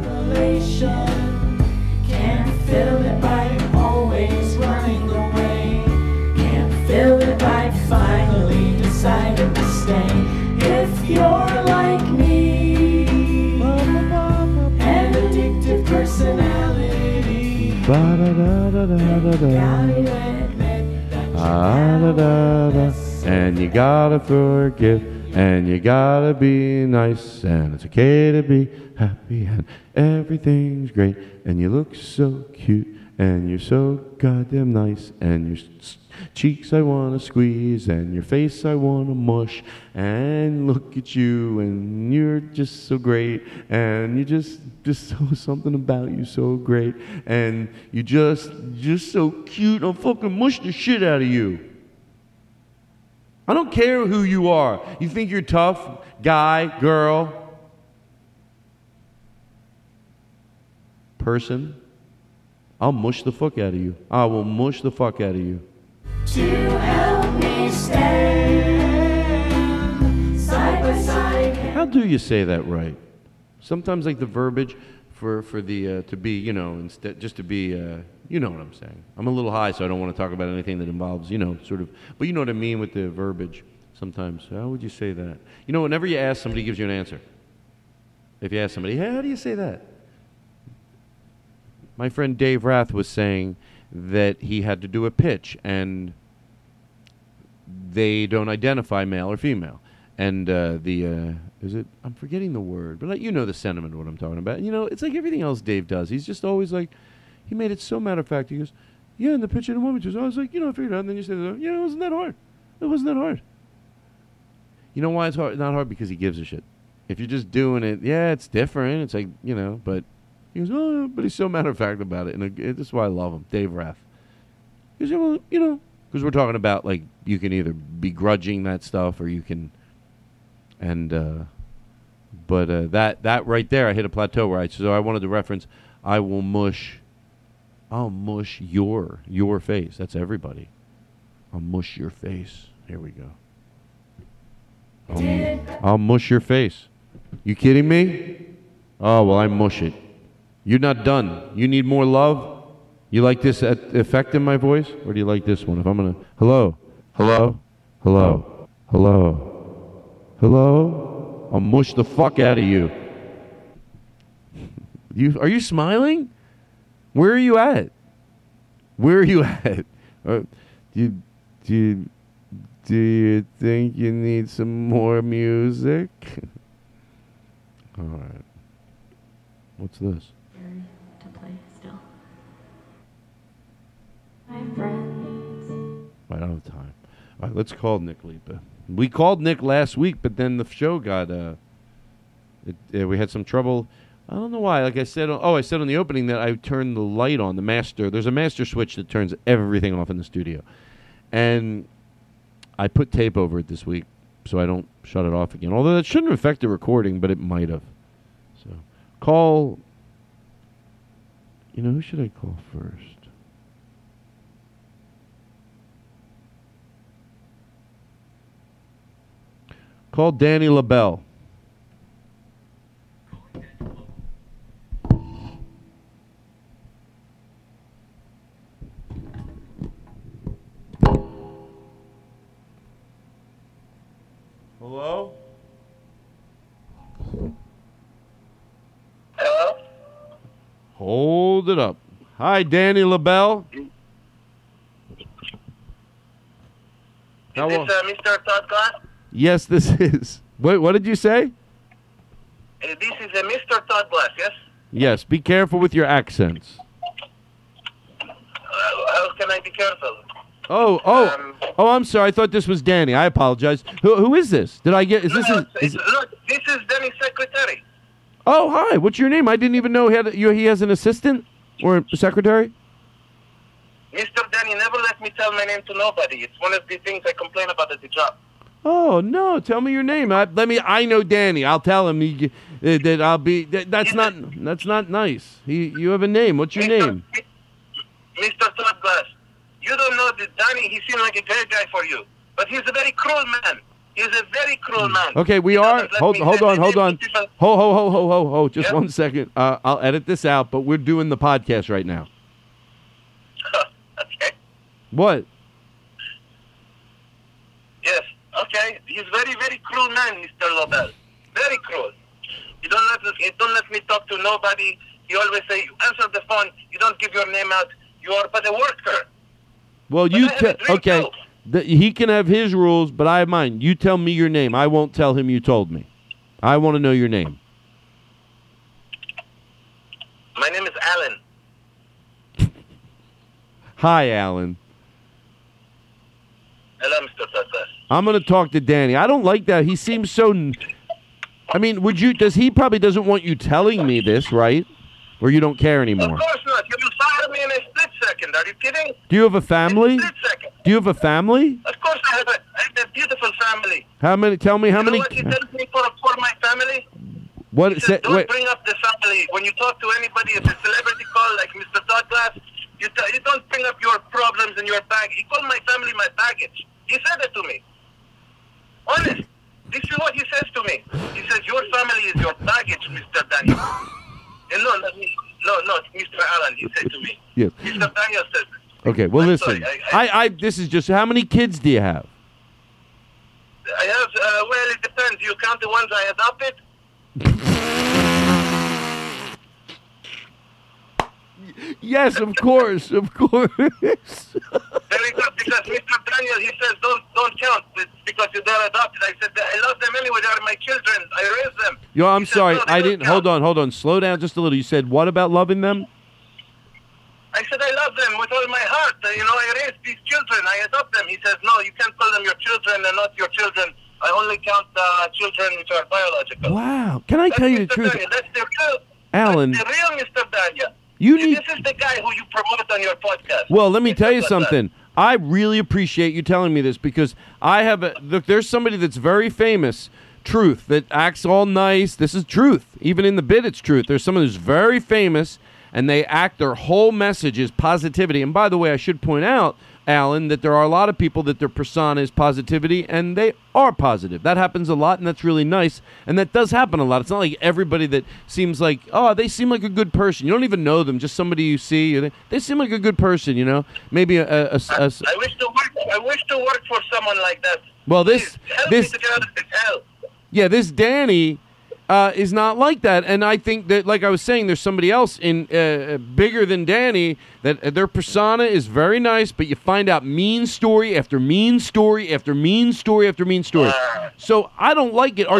Can't fill it by always running away. Can't fill it by finally decided to stay. If you're like me, an addictive personality, and you gotta forgive, and you gotta be nice, and it's okay to be happy, and everything's great, and you look so cute, and you're so goddamn nice, and your cheeks I want to squeeze, and your face I want to mush, and look at you, and you're just so great, and you just so something about you so great, and you just so cute, I'll fucking mush the shit out of you. I don't care who you are. You think you're tough, guy, girl, person, I'll mush the fuck out of you. I will mush the fuck out of you. To help me stand side by side. How do you say that right? Sometimes like the verbiage for the to be, instead just to be, you know what I'm saying. I'm a little high, so I don't want to talk about anything that involves, sort of. But you know what I mean with the verbiage sometimes. How would you say that? Whenever you ask somebody, gives you an answer. If you ask somebody, hey, how do you say that? My friend Dave Rath was saying that he had to do a pitch, and they don't identify male or female. And is it? I'm forgetting the word, but the sentiment of what I'm talking about. It's like everything else Dave does. He's just always like, he made it so matter of fact. He goes, yeah, in the pitch and the woman, I was like, I figured it out. And then you said, it wasn't that hard. It wasn't that hard. You know why it's hard? Not hard because he gives a shit. If you're just doing it, yeah, it's different. It's like, but... He goes, oh, but he's so matter of fact about it. And this is why I love him, Dave Rath. He goes, well, because we're talking about, like, you can either begrudging that stuff or you can, and, but that right there, I hit a plateau where so I wanted to reference, I'll mush your face. That's everybody. I'll mush your face. Here we go. I'll mush your face. You kidding me? Oh, well, I mush it. You're not done. You need more love? You like this effect in my voice, or do you like this one? If I'm gonna hello, hello, hello, hello, hello, I'll mush the fuck out of you. Are you smiling? Where are you at? Where are you at? Do you think you need some more music? All right. What's this? To play still. My friends. I don't have time. All right, let's call Nick Lipa. We called Nick last week, but then the show got we had some trouble. I don't know why. Like I said, I said on the opening that I turned the light on, the master. There's a master switch that turns everything off in the studio. And I put tape over it this week so I don't shut it off again. Although that shouldn't affect the recording, but it might have. So call. You know, who should I call first? Call Danny LaBelle. Hello? Hello? Hold it up. Hi, Danny LaBelle. Is this Mr. Todd Glass? Yes, this is. Wait, what did you say? This is Mr. Todd Glass, yes? Yes, be careful with your accents. How can I be careful? Oh! I'm sorry. I thought this was Danny. I apologize. Who is this? Did I get? This is Danny's secretary. Oh, hi. What's your name? I didn't even know he has an assistant or a secretary. Mr. Danny never let me tell my name to nobody. It's one of the things I complain about at the job. Oh no! Tell me your name. I know Danny. I'll tell him that I'll be. That's not nice. You have a name. What's your name? Mr. Todd Glass. You don't know that Danny, he seemed like a great guy for you. But he's a very cruel man. Okay, we are. Hold on. Ho. Just 1 second. I'll edit this out, but we're doing the podcast right now. Okay. What? Yes, okay. He's very, very cruel man, Mr. Lobel. Very cruel. You don't let me talk to nobody. You always say, you answer the phone. You don't give your name out. You are but a worker. Well, but you okay? He can have his rules, but I have mine. You tell me your name. I won't tell him you told me. I want to know your name. My name is Alan. Hi, Alan. Hello, Mr. Douglas. I'm going to talk to Danny. I don't like that. He seems so. I mean, would you? Does he probably doesn't want you telling me this, right? Or you don't care anymore? Of course not. You fire me in a split second. Are you kidding? Do you have a family? In a split second. Do you have a family? Of course I have a beautiful family. How many? Tell me how many. What he tells me for my family? What? He says, don't bring up the family. When you talk to anybody, if a celebrity call like Mr. Todd Glass, you don't bring up your problems and your bag. He called my family my baggage. He said that to me. Honest. This is what he says to me. He says, your family is your baggage, Mr. Daniel. And no, Mr. Allen, he said to me. Yes. Mr. Daniel said. Okay, well, listen. Sorry, I this is just, how many kids do you have? I have, well, it depends. You count the ones I adopted? Yes, of course, of course. Very good, because Mr. Daniel, he says, don't count. It's because they're adopted. I said, I love them anyway. They are my children. I raised them. Yo, I'm sorry. I didn't. Count. Hold on. Slow down just a little. You said, what about loving them? I said, I love them with all my heart. You know, I raised these children. I adopt them. He says, no, you can't call them your children. They're not your children. I only count children which are biological. Wow. Can I tell you the truth? Alan. That's the real Mr. Daniel. This is the guy who you promote on your podcast. Well, let me tell you something. I really appreciate you telling me this because I have there's somebody that's very famous, truth, that acts all nice. This is truth. Even in the bit, it's truth. There's someone who's very famous, and they act their whole message is positivity. And by the way, I should point out, Allen, that there are a lot of people that their persona is positivity, and they are positive. That happens a lot, and that's really nice, and that does happen a lot. It's not like everybody that seems like, oh, they seem like a good person. You don't even know them, just somebody you see. They seem like a good person, you know? Maybe I wish to work for someone like that. Well, this Danny is not like that, and I think that, like I was saying, there's somebody else in bigger than Danny that their persona is very nice, but you find out mean story after mean story after mean story after mean story. So I don't like it.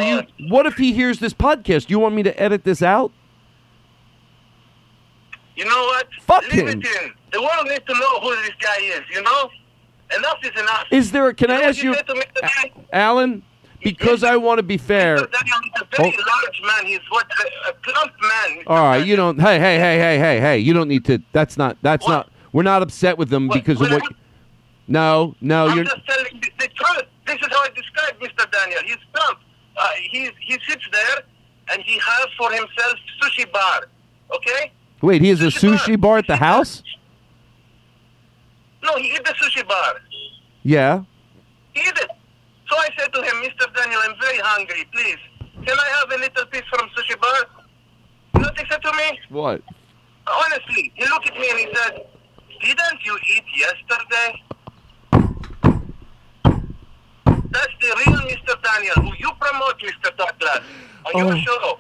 What if he hears this podcast? Do you want me to edit this out? You know what? Fuck him. Leave it in. The world needs to know who this guy is. You know, enough is enough. Is there? Can I ask you, Alan? Because I want to be fair. He's a very large man. He's a plump man. All right, you don't. Hey. You don't need to. That's not. We're not upset with them because of what. I'm just telling the truth. This is how I describe Mr. Daniel. He's plump. He sits there and he has for himself sushi bar. Okay. Wait, he has a sushi bar at the house? No, he hit the sushi bar. Yeah. He hit it. So I said to him, Mr. Daniel, I'm very hungry, please. Can I have a little piece from sushi bar? You know what he said to me? What? Honestly, he looked at me and he said, didn't you eat yesterday? That's the real Mr. Daniel, who you promote, Mr. Todd Glass, on your show.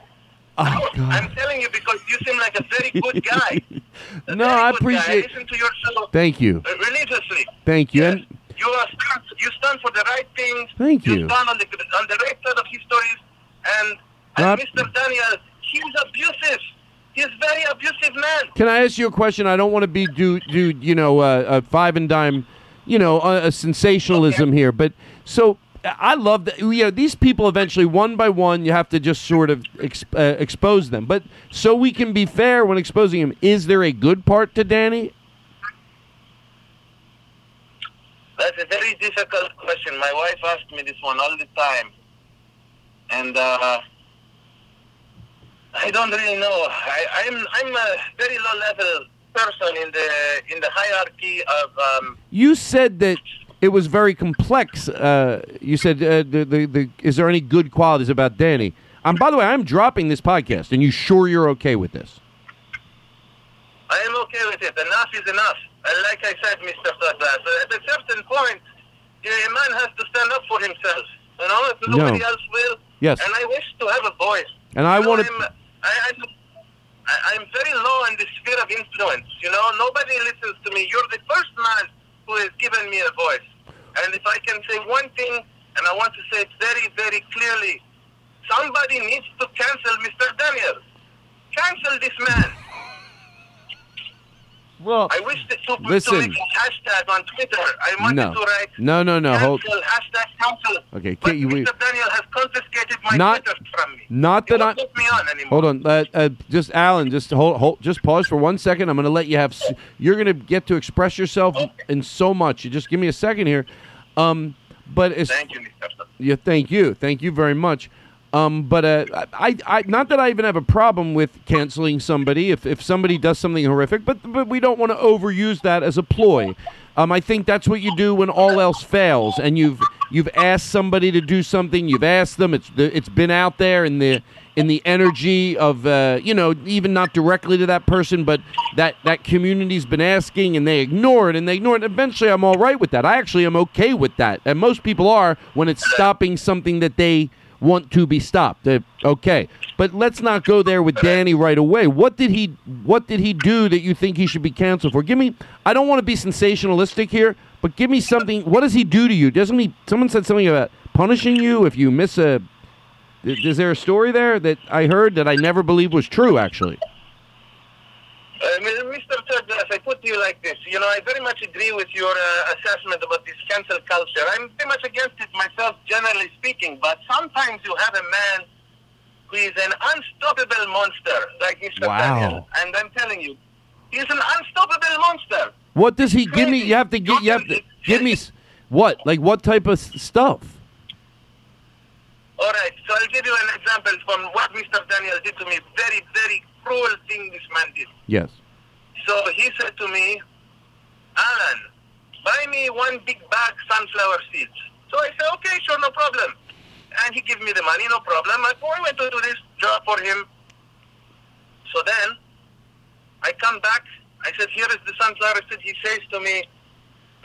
Oh, I'm telling you because you seem like a very good guy. I appreciate it. I listen to your show. Thank you. Religiously. Thank you. Yes. You stand for the right things. Thank you. You stand on the right side of histories. And Mr. Daniel, he's abusive. He's a very abusive man. Can I ask you a question? I don't want to be a five and dime, a sensationalism here. But so I love that. These people eventually, one by one, you have to just sort of expose them. But so we can be fair when exposing him, is there a good part to Danny? That's a very difficult question. My wife asked me this one all the time. And I don't really know. I'm a very low level person in the hierarchy of... You said that it was very complex. You said, is there any good qualities about Danny? By the way, I'm dropping this podcast, and you sure you're okay with this? I am okay with it. Enough is enough. Like I said, Mr. Glass, at a certain point, a man has to stand up for himself. You know, if nobody else will. Yes. And I wish to have a voice. And I want to... I'm very low in the sphere of influence, you know. Nobody listens to me. You're the first man who has given me a voice. And if I can say one thing, and I want to say it very, very clearly, somebody needs to cancel Mr. Daniel. Cancel this man. Well, I wish that you put a hashtag on Twitter. I wanted to write cancel, hashtag cancel. Okay, but Mr. Daniel has confiscated my Twitter from me. Not that I'm... put me on anymore. Hold on. Just, Alan, just hold. Just pause for 1 second. I'm going to let you have... You're going to get to express yourself in so much. You just give me a second here. Thank you, Mr. Yeah, thank you. Thank you very much. I not that I even have a problem with canceling somebody if somebody does something horrific, but we don't want to overuse that as a ploy. I think that's what you do when all else fails, and you've asked somebody to do something. You've asked them. It's been out there in the energy of even not directly to that person, but that community's been asking, and they ignore it. Eventually, I'm all right with that. I actually am okay with that, and most people are when it's stopping something that they want to be stopped. Okay, but let's not go there with Danny right away. What did he do that you think he should be canceled for? I don't want to be sensationalistic here, but give me something. What does he do to you? Someone said something about punishing you if you miss a... Is there a story there that I heard that I never believed was true, actually? Mr. Douglas, I put you like this. I very much agree with your assessment about this cancel culture. I'm very much against it myself, generally speaking. But sometimes you have a man who is an unstoppable monster, like Mr. Daniel. And I'm telling you, he's an unstoppable monster. What does he give me? Give me what? Like what type of stuff? All right. So I'll give you an example from what Mr. Daniel did to me. Very, very cruel thing this man did. Yes. So he said to me, Alan, buy me one big bag sunflower seeds. So I said, okay, sure, no problem. And he gave me the money, no problem. My boy went to do this job for him. So then I come back. I said, here is the sunflower seed. He says to me,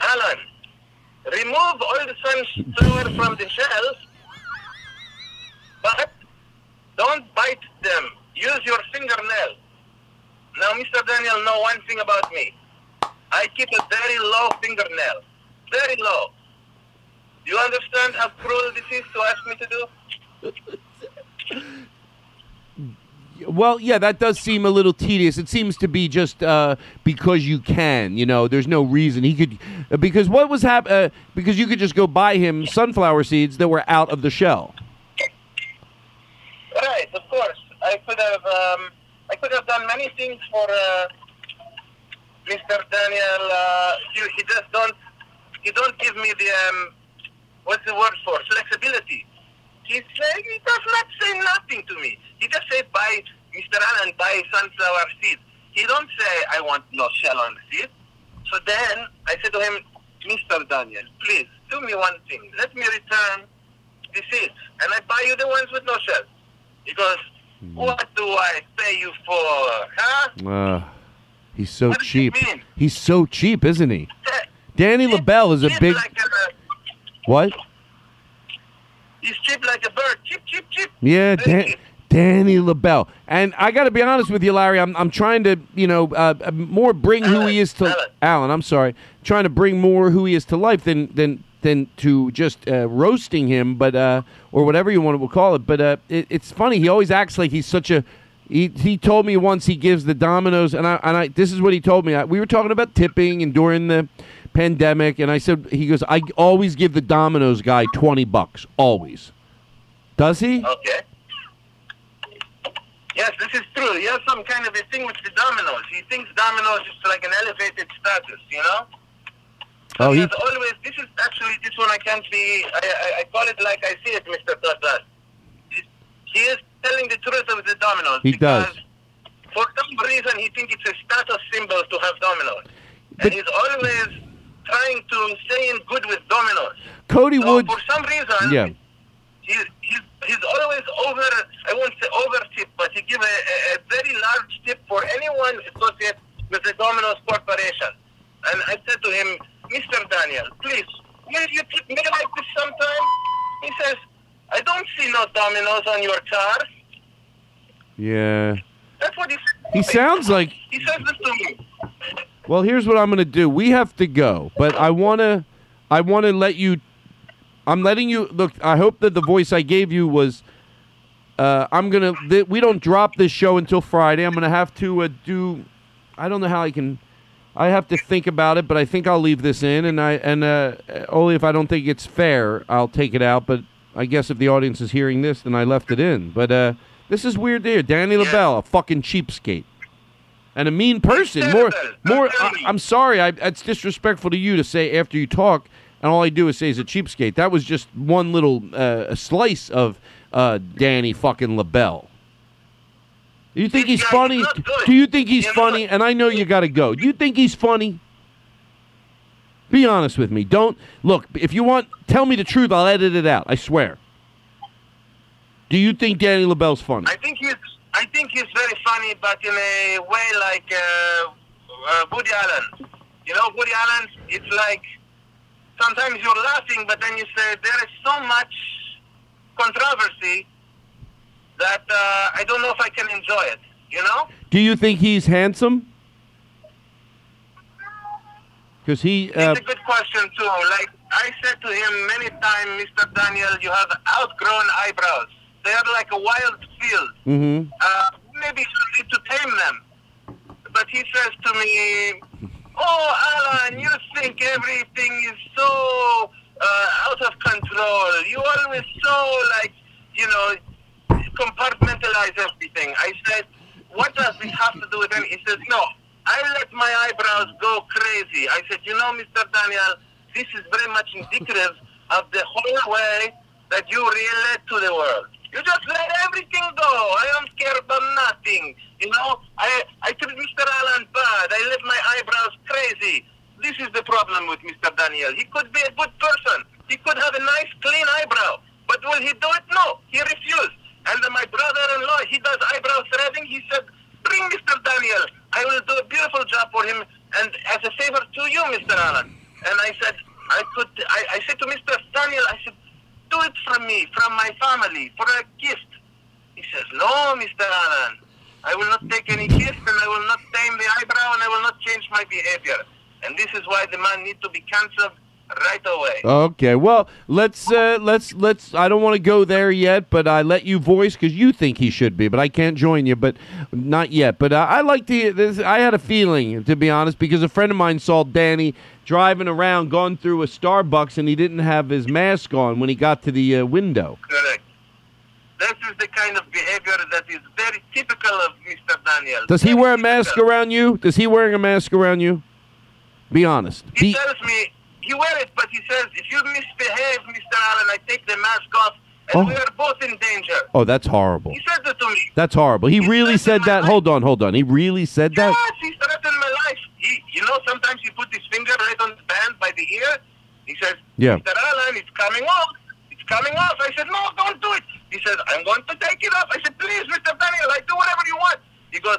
Alan, remove all the sunflower from the shells, but don't bite them. Use your fingernail. Now, Mr. Daniel, know one thing about me. I keep a very low fingernail. Very low. Do you understand how cruel this is to ask me to do? Well, yeah, that does seem a little tedious. It seems to be just because you can. You know, there's no reason he could. Because what was because you could just go buy him sunflower seeds that were out of the shell. Right, of course. I could have done many things for Mr. Daniel. He just don't. He don't give me the what's the word for flexibility. He does not say nothing to me. He just says, "Buy Mr. Allen, buy sunflower seed." He don't say, "I want no shell on the seed." So then I said to him, "Mr. Daniel, please do me one thing. Let me return the seeds, and I buy you the ones with no shell." He goes, "What do I pay you for, huh?" He's so what cheap. Does he mean? He's so cheap, isn't he? Danny LaBelle is a big. Like a, what? He's cheap like a bird. Cheap, cheap, cheap. Yeah, Danny LaBelle. And I got to be honest with you, Larry. I'm trying to, more bring Alan, who he is to Alan. I'm sorry, trying to bring more who he is to life than to just roasting him, but or whatever you want to call it. But it's funny. He always acts like he's such a. He told me once he gives the Domino's, and I. This is what he told me. We were talking about tipping and during the pandemic, and I said, he goes, I always give the Domino's guy $20, always. Does he? Okay. Yes, this is true. He has some kind of a thing with the Domino's. He thinks Domino's is like an elevated status, you know? Oh, he always. This one I can't be. I call it like I see it, Mr. Todd Glass. He is telling the truth of the Domino's. He does. For some reason, he thinks it's a status symbol to have Domino's, and he's always trying to stay in good with Domino's. Cody Woods. For some reason, yeah. He's always over. I won't say over tip, but he gives a very large tip for anyone associated with the Domino's Corporation. And I said to him, Mr. Daniel, please, will you tip me like this sometime? He says, I don't see no Domino's on your car. Yeah. That's what he said. He sounds like... He says this to me. Well, here's what I'm going to do. We have to go, but I want to let you... I'm letting you... Look, I hope that the voice I gave you was... I'm going to... We don't drop this show until Friday. I'm going to have to do... I don't know how I can... I have to think about it, but I think I'll leave this in, and only if I don't think it's fair, I'll take it out. But I guess if the audience is hearing this, then I left it in. But this is weird. There, Danny LaBelle, a fucking cheapskate, and a mean person. More. I'm sorry. It's disrespectful to you to say after you talk, and all I do is say he's a cheapskate. That was just one little slice of Danny fucking LaBelle. You think he's funny? Do you think he's funny? And I know you got to go. Do you think he's funny? Be honest with me. Don't look. If you want, tell me the truth. I'll edit it out. I swear. Do you think Danny LaBelle's funny? I think he's very funny, but in a way like Woody Allen. You know, Woody Allen. It's like sometimes you're laughing, but then you say there is so much controversy that I don't know if I can enjoy it, you know? Do you think he's handsome? Because it's a good question, too. Like, I said to him many times, Mr. Daniel, you have outgrown eyebrows. They are like a wild field. Mm-hmm. Maybe you need to tame them. But he says to me, oh, Alan, you think everything is so out of control. You always so, like, you know... compartmentalize everything. I said, what does this have to do with anything? He says, no, I let my eyebrows go crazy. I said, you know, Mr. Daniel, this is very much indicative of the whole way that you relate to the world. You just let everything go. I don't care about nothing. You know, I treat Mr. Allen bad. I let my eyebrows crazy. This is the problem with Mr. Daniel. He could be a good person. He could have a nice, clean eyebrow. But will he do it? No. He refused. And my brother-in-law, he does eyebrow threading. He said, bring Mr. Daniel. I will do a beautiful job for him. And as a favor to you, Mr. Allen. And I said, I said to Mr. Daniel, I said, do it from me, from my family, for a gift. He says, no, Mr. Allen. I will not take any gift, and I will not tame the eyebrow, and I will not change my behavior. And this is why the man needs to be canceled right away. Okay, well, let's. I don't want to go there yet, but I let you voice because you think he should be, but I can't join you, but not yet. But I like to. I had a feeling, to be honest, because a friend of mine saw Danny driving around, gone through a Starbucks, and he didn't have his mask on when he got to the window. Correct. This is the kind of behavior that is very typical of Mr. Daniel. Does he wear a mask around you? Is he wearing a mask around you? Be honest. He tells me he wears it, but he says, if you misbehave, Mr. Allen, I take the mask off, and we are both in danger. Oh, that's horrible. He said that to me. That's horrible. He really said that. Hold on. He really said that? Yes, he threatened my life. Sometimes he put his finger right on the band by the ear. He says, Mr. Allen, it's coming off. It's coming off. I said, no, don't do it. He said, I'm going to take it off. I said, please, Mr. Daniel, I do whatever you want. He goes,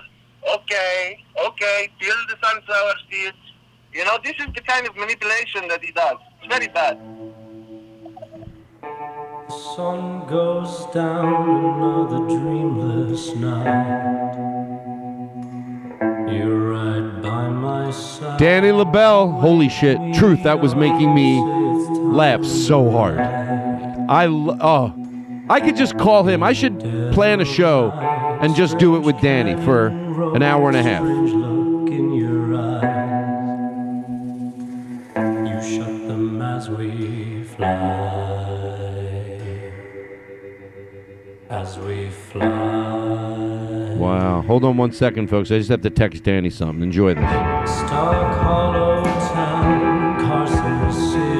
okay, till the sunflower seeds. You know, this is the kind of manipulation that he does. It's very bad. The sun goes down another dreamless night. You're right by my side. Danny LaBelle, holy shit. Truth, that was making me laugh so hard. I could just call him. I should plan a show and just do it with Danny for an hour and a half. You shut them as we fly. As we fly. Wow. Hold on 1 second, folks. I just have to text Danny something. Enjoy this. Stark Hollow Town, Carson City.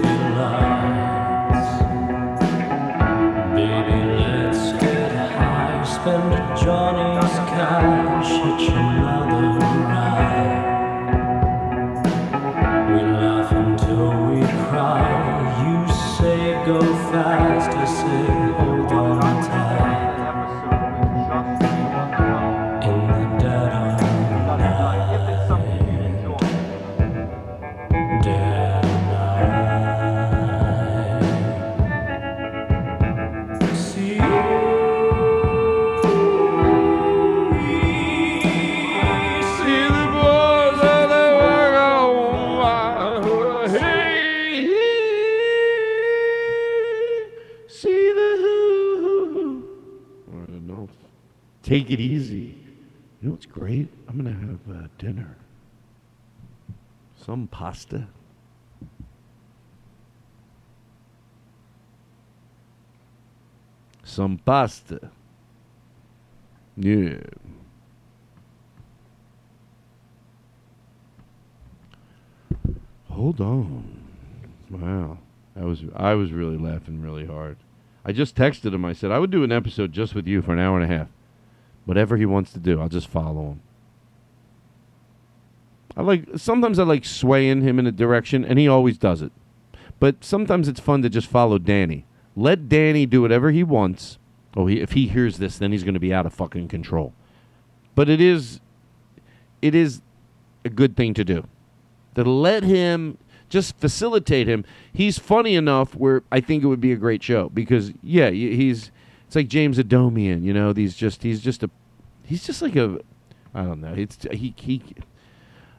Spend Johnny's cash at your mother ride. We laugh until we cry. You say go fast, I say hold on tight. In the dead of night. See you. Take it easy. You know what's great? I'm going to have dinner. Some pasta. Yeah. Hold on. Wow. I was really laughing really hard. I just texted him. I said, I would do an episode just with you for an hour and a half. Whatever he wants to do, I'll just follow him. Sometimes I like swaying him in a direction, and he always does it. But sometimes it's fun to just follow Danny. Let Danny do whatever he wants. Oh, if he hears this, then he's going to be out of fucking control. But it is a good thing to do. To let him just facilitate him. He's funny enough where I think it would be a great show because It's like James Adomian, you know. He's just like a, I don't know.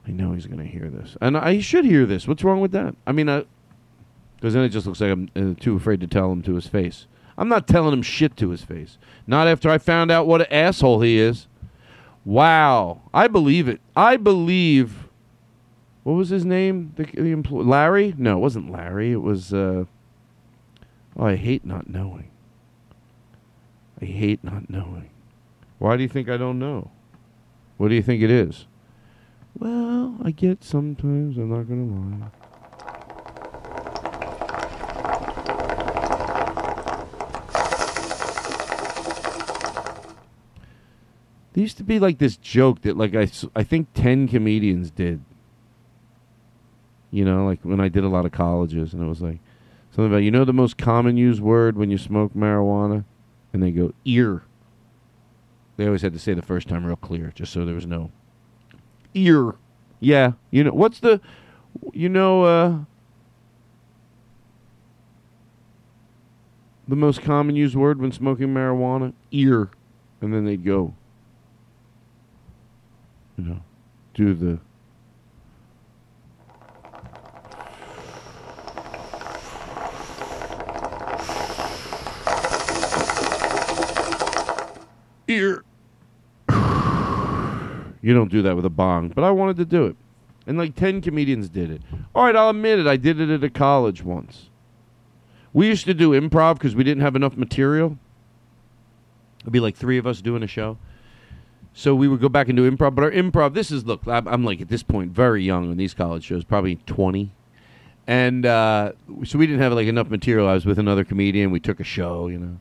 I know he's gonna hear this, and he should hear this. What's wrong with that? I mean, because then it just looks like I'm too afraid to tell him to his face. I'm not telling him shit to his face. Not after I found out what an asshole he is. Wow, I believe it. I believe. What was his name? Larry? No, it wasn't Larry. It was. I hate not knowing. I hate not knowing. Why do you think I don't know? What do you think it is? Well, I get sometimes, I'm not going to lie. There used to be like this joke that I think 10 comedians did. You know, like when I did a lot of colleges, and it was like something about, you know, the most common used word when you smoke marijuana? And they go, ear. They always had to say the first time real clear, just so there was no ear. Yeah. You know, what's the, you know, the most common used word when smoking marijuana? Ear. And then they'd go, you know, do the. Ear. You don't do that with a bong, but I wanted to do it. And like 10 comedians did it. All right, I'll admit it. I did it at a college once. We used to do improv because we didn't have enough material. It'd be like three of us doing a show. So we would go back and do improv. But our improv, this is, look, I'm like at this point very young in these college shows, probably 20. And so we didn't have like enough material. I was with another comedian. We took a show, you know.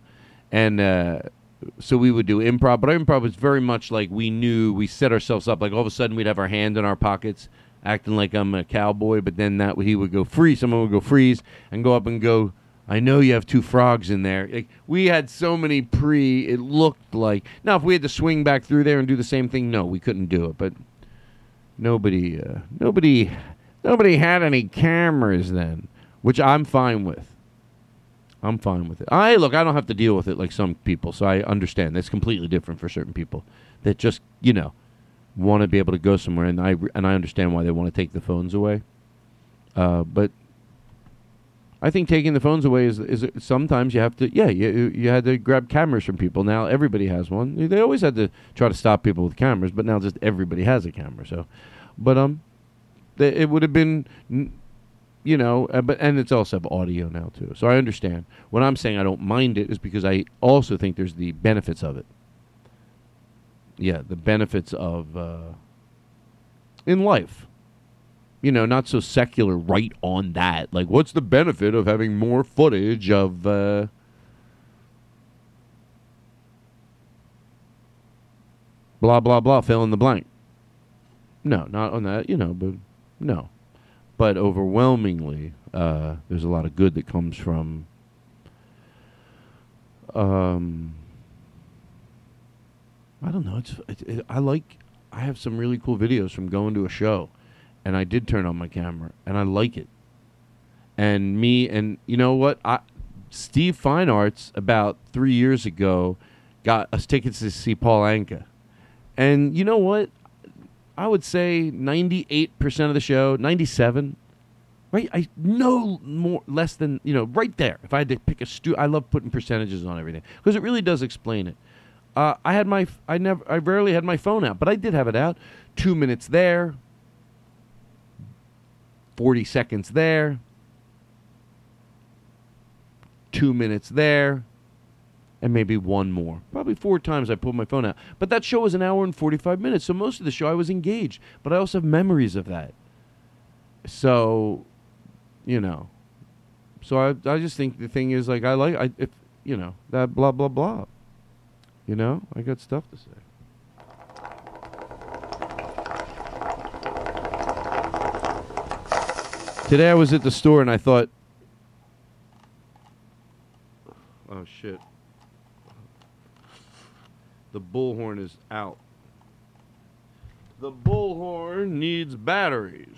And so we would do improv, but our improv was very much like we knew, we set ourselves up. Like all of a sudden we'd have our hand in our pockets, acting like I'm a cowboy, but then that he would go freeze. Someone would go freeze and go up and go, I know you have two frogs in there. Like, we had so many it looked like. Now, if we had to swing back through there and do the same thing, no, we couldn't do it. But nobody had any cameras then, which I'm fine with. I'm fine with it. I don't have to deal with it like some people, so I understand. That's completely different for certain people that just, you know, want to be able to go somewhere, and I understand why they want to take the phones away. But I think taking the phones away is sometimes you have to, you had to grab cameras from people. Now everybody has one. They always had to try to stop people with cameras, but now just everybody has a camera. So, but it would have been. You know, and it's also have audio now, too. So I understand. What I'm saying I don't mind it is because I also think there's the benefits of it. Yeah, the benefits of, in life. You know, not so secular right on that. Like, what's the benefit of having more footage of, blah, blah, blah, fill in the blank. No, not on that, you know, but no. But overwhelmingly, there's a lot of good that comes from I don't know. I have some really cool videos from going to a show, and I did turn on my camera, and I like it. And you know what? Steve Fine Arts about 3 years ago got us tickets to see Paul Anka, and you know what? I would say 98% of the show, 97, right? I know more, less than, you know, right there. If I had to pick I love putting percentages on everything because it really does explain it. I rarely had my phone out, but I did have it out. 2 minutes there, 40 seconds there, 2 minutes there, and maybe one more. Probably four times I pulled my phone out. But that show was an hour and 45 minutes, so most of the show I was engaged. But I also have memories of that. So, you know. So I just think the thing is, like, you know, that blah, blah, blah. You know? I got stuff to say. Today I was at the store and I thought, oh, shit. The bullhorn is out. The bullhorn needs batteries.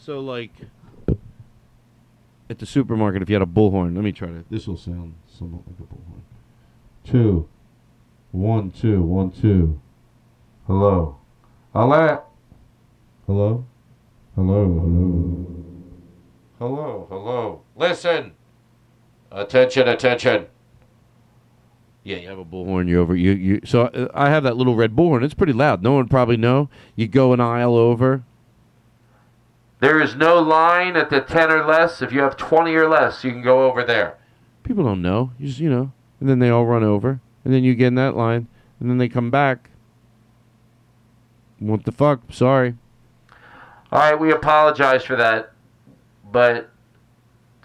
So, like, at the supermarket, if you had a bullhorn, let me try to. This will sound somewhat like a bullhorn. 2, 1, 2, 1, 2. Hello. Hello. Hello. Hello. Hello. Hello. Hello. Listen. Attention. Attention. Yeah, you have a bullhorn. You're over. You. So I have that little red bullhorn. It's pretty loud. No one probably know. You go an aisle over. There is no line at the 10 or less. If you have 20 or less, you can go over there. People don't know. You just, you know, and then they all run over, and then you get in that line, and then they come back. What the fuck? Sorry. All right, we apologize for that, but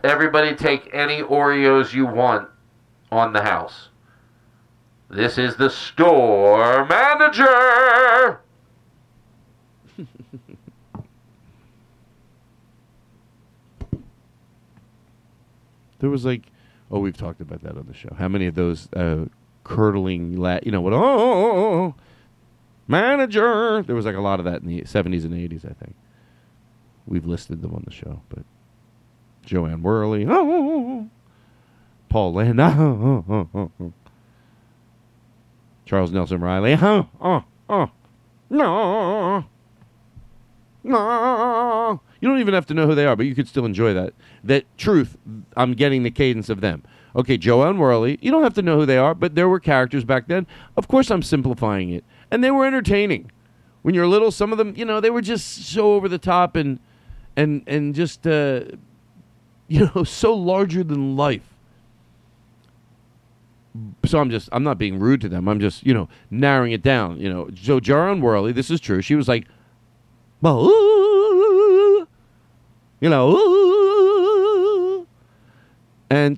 everybody take any Oreos you want on the house. This is the store manager. There was like, oh, we've talked about that on the show. How many of those curdling, manager. There was like a lot of that in the 70s and 80s, I think. We've listed them on the show, but Joanne Worley, Paul Landau, Charles Nelson Reilly, No. You don't even have to know who they are, but you could still enjoy that. That truth, I'm getting the cadence of them. Okay, Joanne Worley, you don't have to know who they are, but there were characters back then. Of course I'm simplifying it. And they were entertaining. When you're little, some of them, they were just so over the top and just, so larger than life. So I'm not being rude to them. I'm just, narrowing it down, So Joanne Worley, this is true. She was like, and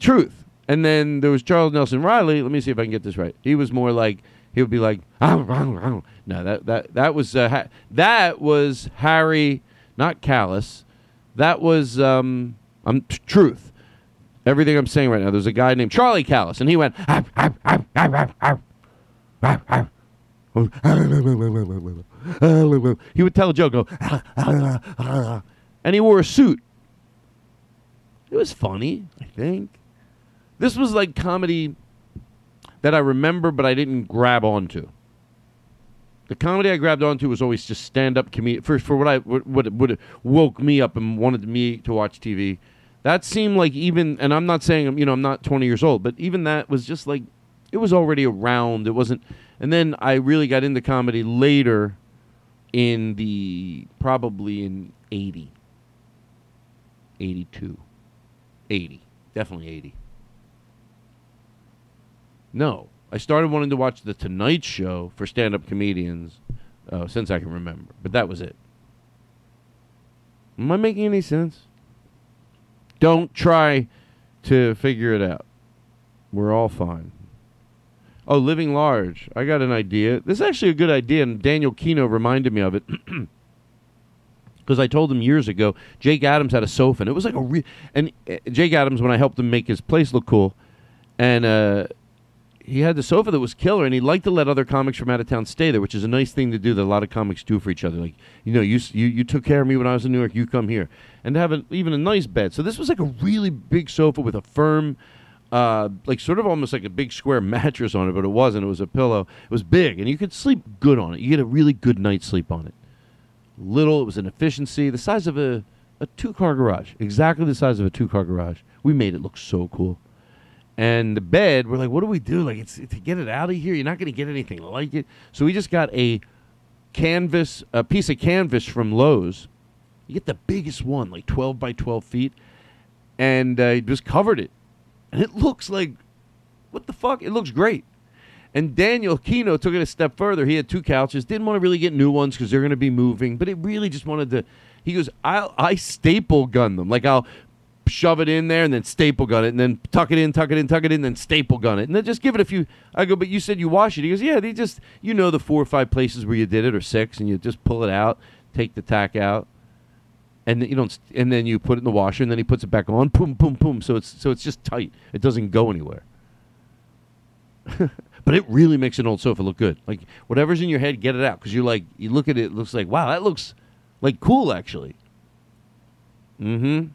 truth. And then there was Charles Nelson Reilly. Let me see if I can get this right. He was more like, he would be like, no, that was Harry, not Callis. That was truth. Everything I'm saying right now. There's a guy named Charlie Callis, and he went. He would tell a joke, go, and he wore a suit. It was funny, I think. This was like comedy that I remember, but I didn't grab onto. The comedy I grabbed onto was always just stand-up comedy. For what woke me up and wanted me to watch TV. That seemed like even, and I'm not saying, I'm not 20 years old, but even that was just like, it was already around. It wasn't, and then I really got into comedy later probably in 80, 82, 80, definitely 80. No, I started wanting to watch The Tonight Show for stand-up comedians since I can remember, but that was it. Am I making any sense? Don't try to figure it out. We're all fine. Oh, living large. I got an idea. This is actually a good idea, and Daniel Kino reminded me of it. Because I told him years ago, Jake Adams had a sofa, and it was like Jake Adams, when I helped him make his place look cool, and he had the sofa that was killer, and he liked to let other comics from out of town stay there, which is a nice thing to do that a lot of comics do for each other. Like, you took care of me when I was in New York, you come here. And to have even a nice bed. So this was like a really big sofa with a firm, like sort of almost like a big square mattress on it, but it wasn't. It was a pillow. It was big, and you could sleep good on it. You get a really good night's sleep on it. Little, it was an efficiency, the size of a two-car garage. Exactly the size of a two-car garage. We made it look so cool. And the bed, we're like, what do we do? Like, it's to get it out of here, you're not going to get anything like it. So we just got a piece of canvas from Lowe's. You get the biggest one, like 12 by 12 feet. And just covered it. And it looks like, what the fuck? It looks great. And Daniel Kino took it a step further. He had two couches. Didn't want to really get new ones because they're going to be moving. But it really just wanted to, he goes, I staple gun them. Like, I'll shove it in there and then staple gun it and then tuck it in, and then staple gun it. And then just give it a few. I go, but you said you wash it. He goes, yeah, they just, the 4 or 5 places where you did it or 6, and you just pull it out, take the tack out. And you don't, and then you put it in the washer, and then he puts it back on. Boom, boom, boom. So it's just tight. It doesn't go anywhere. But it really makes an old sofa look good. Like, whatever's in your head, get it out, because you're like, you look at it, it looks like, wow, that looks like cool actually. Mm-hmm.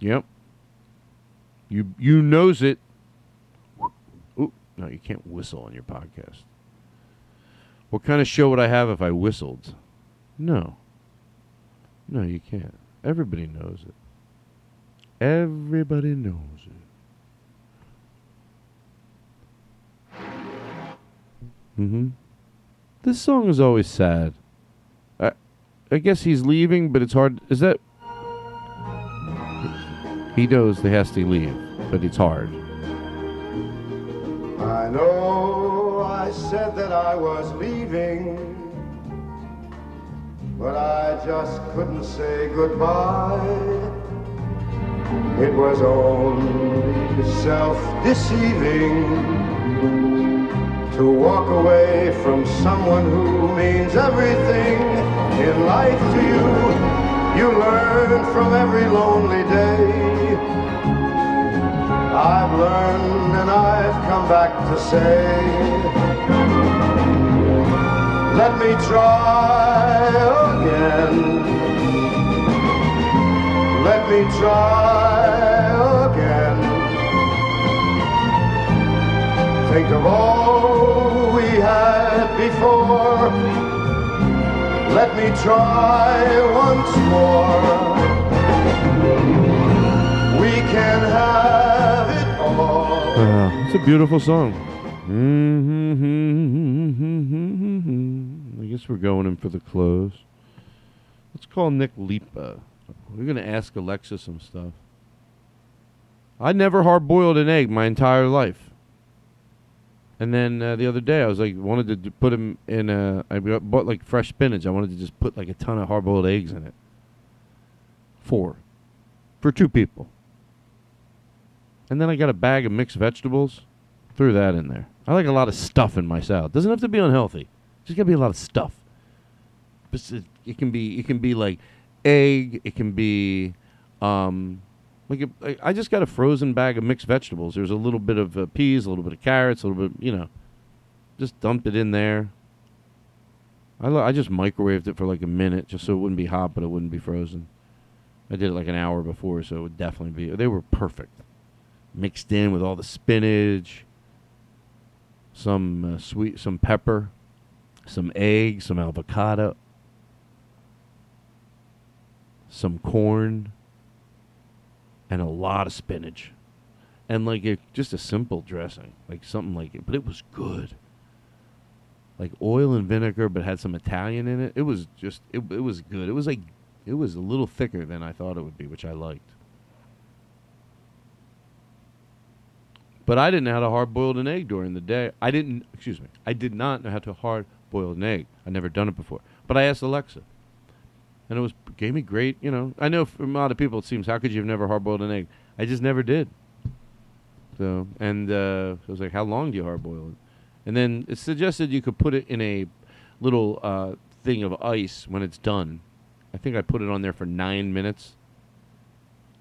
Yep. You knows it. Ooh, no, you can't whistle on your podcast. What kind of show would I have if I whistled? No, you can't. Everybody knows it. Everybody knows it. Mm-hmm. This song is always sad. I guess he's leaving, but it's hard. Is that? He knows they has to leave, but it's hard. I know. I said that I was leaving, but I just couldn't say goodbye. It was only self-deceiving to walk away from someone who means everything in life to you. You learn from every lonely day. I've learned and I've come back to say, let me try again. Let me try again. Think of all we had before. Let me try once more. We can have it all. It's a beautiful song. I guess we're going in for the close. Let's call Nick Lipa. We're going to ask Alexa some stuff. I never hard-boiled an egg my entire life. And then the other day, I was like, wanted to put them in a... I bought like fresh spinach. I wanted to just put like a ton of hard-boiled eggs in it. 4. For 2 people. And then I got a bag of mixed vegetables. Threw that in there. I like a lot of stuff in my salad. Doesn't have to be unhealthy. Just got to be a lot of stuff. It can be like egg. It can be... I just got a frozen bag of mixed vegetables. There's a little bit of peas, a little bit of carrots, a little bit, Just dumped it in there. I just microwaved it for like a minute just so it wouldn't be hot, but it wouldn't be frozen. I did it like an hour before, so it would definitely be... They were perfect. Mixed in with all the spinach, some pepper, some egg, some avocado, some corn... And a lot of spinach. And like just a simple dressing. Like something like it. But it was good. Like oil and vinegar, but had some Italian in it. It was just, it was good. It was a little thicker than I thought it would be, which I liked. But I didn't know how to hard-boil an egg during the day. I did not know how to hard-boil an egg. I'd never done it before. But I asked Alexa. And it gave me great, I know for a lot of people it seems, how could you have never hard-boiled an egg? I just never did. So, and I was like, how long do you hard-boil it? And then it suggested you could put it in a little thing of ice when it's done. I think I put it on there for 9 minutes,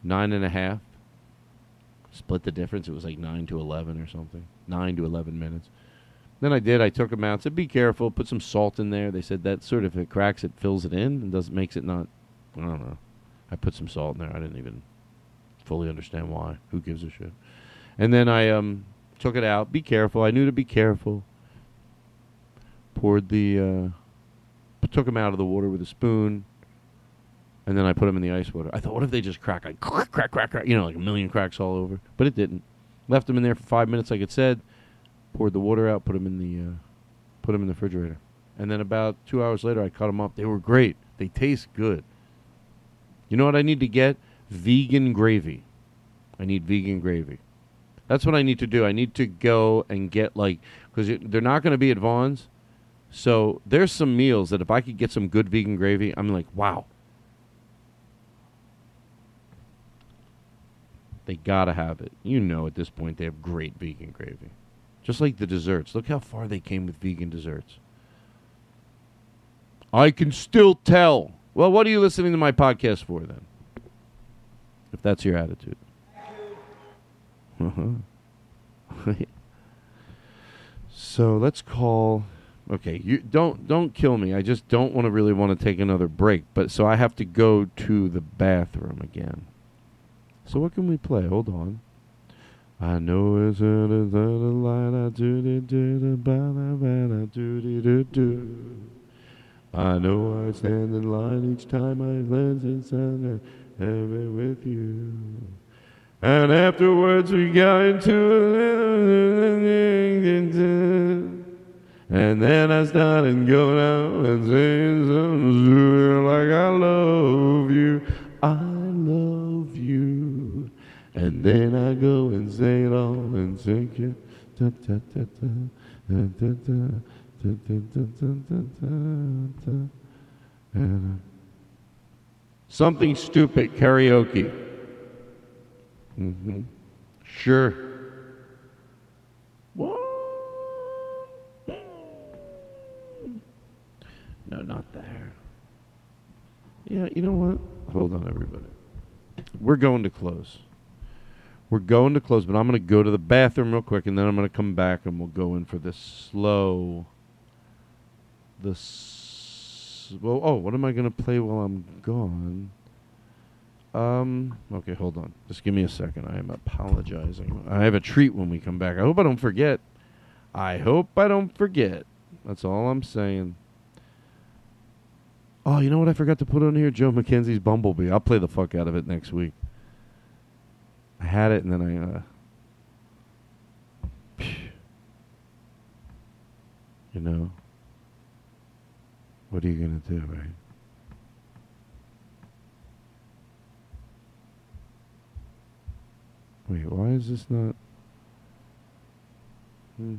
9.5. Split the difference. It was like 9 to 11 or something, 9 to 11 minutes. Then I took them out, said, be careful, put some salt in there. They said that sort of, if it cracks, it fills it in and makes it not, I don't know. I put some salt in there. I didn't even fully understand why. Who gives a shit? And then I took it out. Be careful. I knew to be careful. Took them out of the water with a spoon. And then I put them in the ice water. I thought, what if they just crack? Like, crack, crack, crack, like a million cracks all over. But it didn't. Left them in there for 5 minutes, like it said. Poured the water out, put them in the refrigerator, and then about 2 hours later, I cut them up. They were great. They taste good. You know what I need to get? Vegan gravy. I need vegan gravy. That's what I need to do. I need to go and get because they're not going to be at Vaughn's, so there's some meals that if I could get some good vegan gravy, I'm like, wow. They gotta have it. At this point they have great vegan gravy. Just like the desserts. Look how far they came with vegan desserts. I can still tell. Well, what are you listening to my podcast for, then? If that's your attitude. Uh-huh. So let's call... Okay, you don't kill me. I just don't really want to take another break. But so I have to go to the bathroom again. So what can we play? Hold on. I know it's a light, I do. I know I stand in line each time I glance inside heaven with you. And afterwards we got into a little, and then I started going out and saying something like, I love you, I love you. And then I go and say it all and take it. Something stupid, karaoke. Mm-hmm. Sure. What? No, not there. Yeah, you know what? Hold on, everybody. We're going to close. We're going to close, but I'm going to go to the bathroom real quick, and then I'm going to come back, and we'll go in for this slow... what am I going to play while I'm gone? Okay, hold on. Just give me a second. I am apologizing. I have a treat when we come back. I hope I don't forget. That's all I'm saying. Oh, you know what I forgot to put on here? Joe McKenzie's Bumblebee. I'll play the fuck out of it next week. I had it, and then I... You know... What are you going to do, right? Wait, why is this not... Todd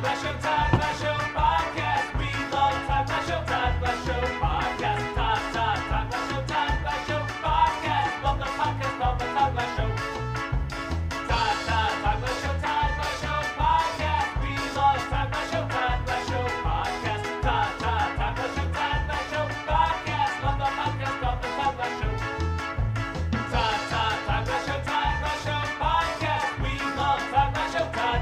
Glass Show, Todd Glass Show podcast. We love Todd Glass Show, Todd Glass Show podcast. Todd Glass Show, Todd Glass Show podcast. Love the podcast, love the Todd Glass Show. Todd Glass Show, Todd Glass Show podcast. We love Todd Glass Show podcast. Todd Glass Show podcast. Love the podcast, love the Todd Glass Show. Todd Glass Show, Todd Glass Show podcast. We love Todd Glass Show podcast.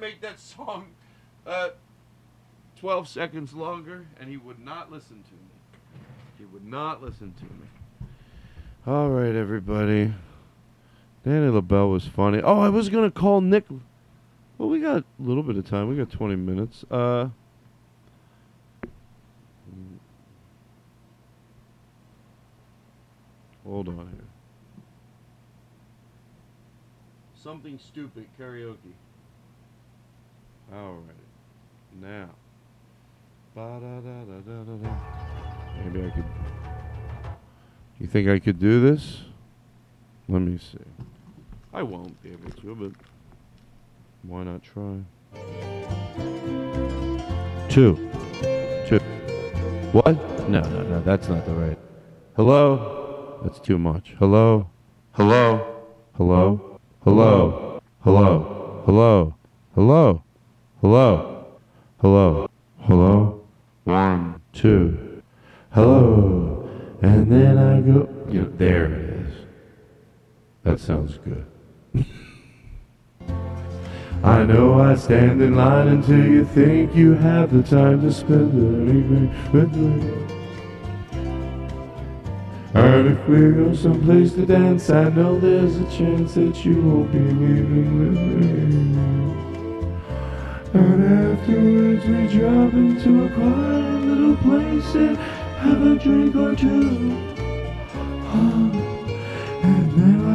Make that song 12 seconds longer, and he would not listen to me. All right, everybody. Danny LaBelle was funny. Oh, I was going to call Nick. Well, we got a little bit of time. We got 20 minutes. Hold on here. Something stupid karaoke. Alright. Now. Maybe I could... You think I could do this? Let me see. I won't be able to, but... Why not try? Two. What? No. That's not the right... Hello? That's too much. Hello? Hello. 1, 2. Hello. And then I go. Yeah, there it is. That sounds good. I know I stand in line until you think you have the time to spend the evening with me. And if we go someplace to dance, I know there's a chance that you won't be leaving with me. And afterwards we drop into a quiet little place and have a drink or two. And then I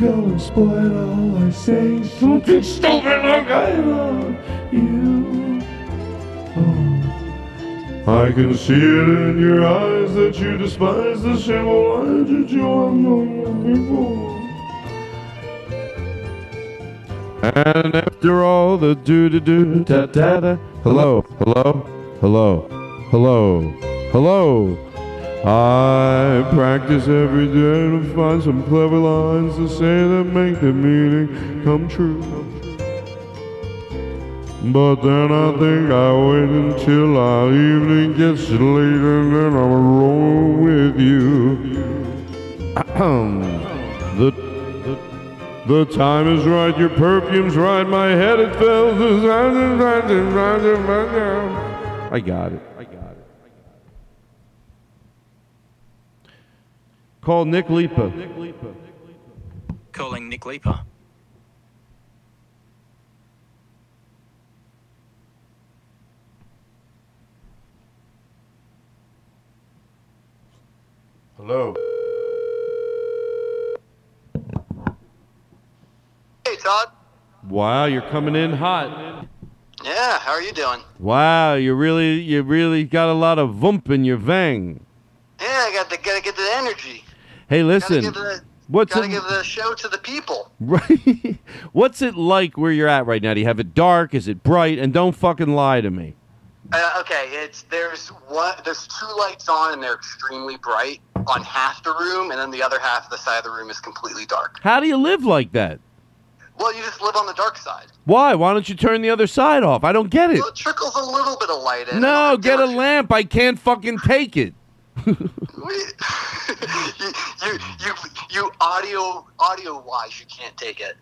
go and spoil all I say. Something stupid like I love you. I can see it in your eyes that you despise the same old lines that you have known before. And after all the do-do-do, da-da-da, hello. I practice every day to find some clever lines to say that make the meaning come true. But then I think I wait until our evening gets late and then I'll roll with you. The time is right, your perfume's right, my head it fills. I got it. Call Nick Lipa. Calling Nick Lipa. Hello. Todd. Wow, you're coming in hot. Yeah, how are you doing? Wow, you really got a lot of vump in your vang. Yeah, I gotta get the energy. Hey, listen. Gotta give the show to the people. Right. What's it like where you're at right now? Do you have it dark? Is it bright? And don't fucking lie to me. Okay, there's two lights on and they're extremely bright on half the room, and then the other half of the side of the room is completely dark. How do you live like that? Well, you just live on the dark side. Why? Why don't you turn the other side off? I don't get it. Well, it trickles a little bit of light in. No, get a lamp. I can't fucking take it. you audio-wise, you can't take it.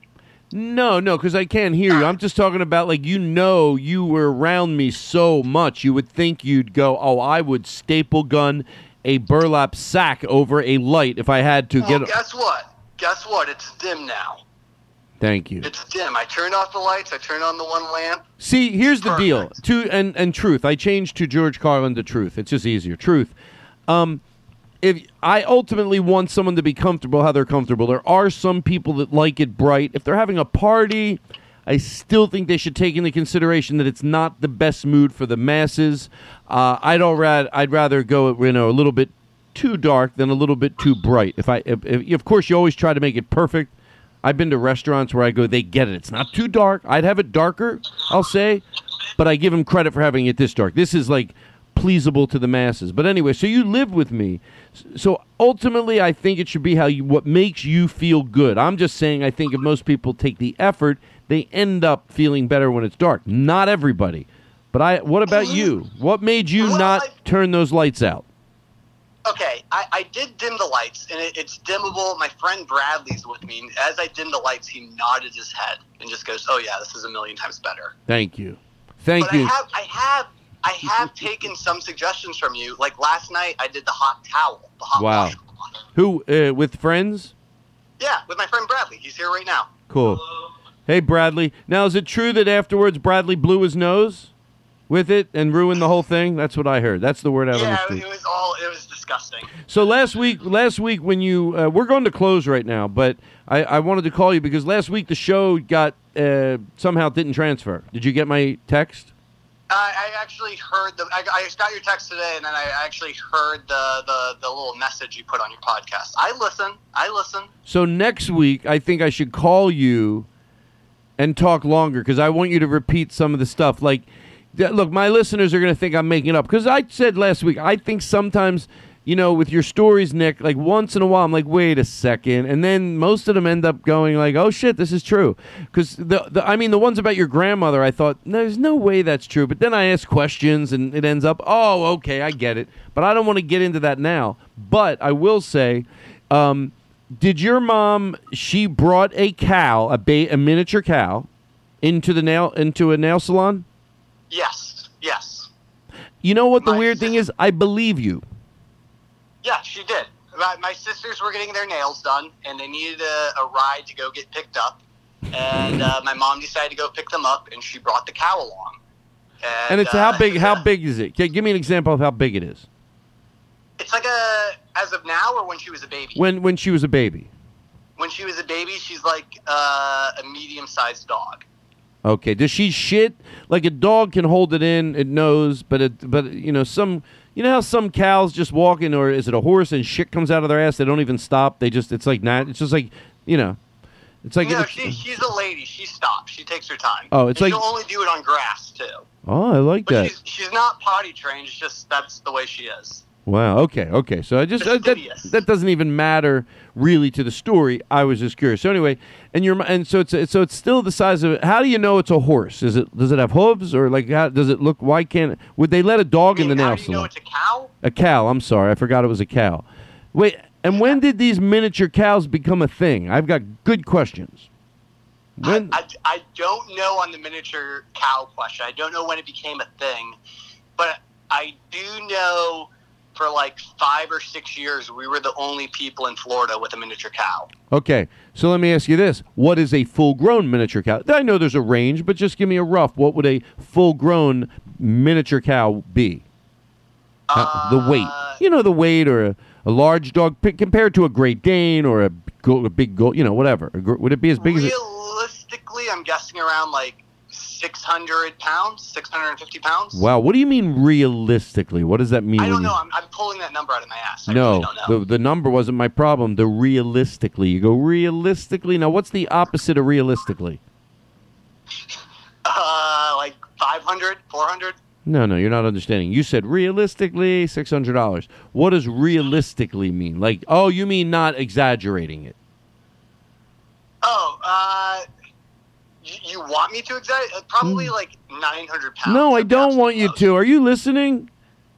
No, because I can't hear you. I'm just talking about, like, you were around me so much, you would think you'd go, oh, I would staple gun a burlap sack over a light if I had to get it. Guess what? It's dim now. Thank you. It's dim. I turned off the lights. I turned on the one lamp. See, here's the deal. And truth. I changed to George Carlin to truth. It's just easier. Truth. If I ultimately want someone to be comfortable how they're comfortable. There are some people that like it bright. If they're having a party, I still think they should take into consideration that it's not the best mood for the masses. I'd rather go, a little bit too dark than a little bit too bright. Of course, you always try to make it perfect. I've been to restaurants where I go, they get it. It's not too dark. I'd have it darker, I'll say, but I give them credit for having it this dark. This is like pleasable to the masses. But anyway, so you live with me. So ultimately, I think it should be what makes you feel good. I'm just saying I think if most people take the effort, they end up feeling better when it's dark. Not everybody. But what about you? What made you not turn those lights out? Okay, I did dim the lights, and it's dimmable. My friend Bradley's with me. As I dimmed the lights, he nodded his head and just goes, oh, yeah, this is a million times better. Thank you. I have taken some suggestions from you. Like last night, I did the hot towel. The hot washcloth. Who, with friends? Yeah, with my friend Bradley. He's here right now. Cool. Hello. Hey, Bradley. Now, is it true that afterwards Bradley blew his nose with it and ruined the whole thing? That's what I heard. That's the word out of the street. It was disgusting. So last week when you... we're going to close right now, but I wanted to call you because last week the show got... somehow didn't transfer. Did you get my text? I actually heard I got your text today, and then I actually heard the little message you put on your podcast. I listen. So next week, I think I should call you and talk longer because I want you to repeat some of the stuff. Like, look, my listeners are going to think I'm making it up because I said last week, I think sometimes, with your stories, Nick, like once in a while, I'm like, wait a second. And then most of them end up going like, oh, shit, this is true. Because the ones about your grandmother, I thought, no, there's no way that's true. But then I asked questions and it ends up, oh, okay, I get it. But I don't want to get into that now. But I will say, did your mom, she brought a cow, a miniature cow, into a nail salon? Yes. You know what the weird thing is? I believe you. Yeah, she did. My sisters were getting their nails done, and they needed a ride to go get picked up. And my mom decided to go pick them up, and she brought the cow along. And it's how big? How big is it? Give me an example of how big it is. It's like as of now, or when she was a baby. When she was a baby. When she was a baby, she's like a medium-sized dog. Okay. Does she shit? Like a dog can hold it in, it knows, but some. You know how some cows just walk in, or is it a horse, and shit comes out of their ass? They don't even stop. They just, it's like, not, it's just like, it's like. No, she's a lady. She stops. She takes her time. Oh, it's like. She'll only do it on grass, too. Oh, I like that. She's not potty trained. It's just, that's the way she is. Wow. Okay. So I just, that doesn't even matter really to the story. I was just curious. So anyway, so it's still the size of it. How do you know it's a horse? Does it have hooves or like, how does it look? Why can't, would they let a dog in the nail salon? How do you know it's a cow? A cow. I'm sorry. I forgot it was a cow. Wait. And when did these miniature cows become a thing? I've got good questions. When? I don't know on the miniature cow question. I don't know when it became a thing, but I do know for like 5 or 6 years, we were the only people in Florida with a miniature cow. Okay, so let me ask you this. What is a full-grown miniature cow? I know there's a range, but just give me a rough. What would a full-grown miniature cow be? The weight. The weight or a large dog compared to a Great Dane or a big goat, whatever. Would it be as big as... Realistically, I'm guessing around like 600 pounds, 650 pounds. Wow. What do you mean realistically? What does that mean? I don't know. I'm pulling that number out of my ass. I really don't know. The number wasn't my problem. The realistically. You go realistically. Now, what's the opposite of realistically? Like 500, 400? No, you're not understanding. You said realistically $600. What does realistically mean? Like, oh, you mean not exaggerating it. Oh, you want me to exaggerate? Probably like 900 pounds. No, I don't want you to. Are you listening?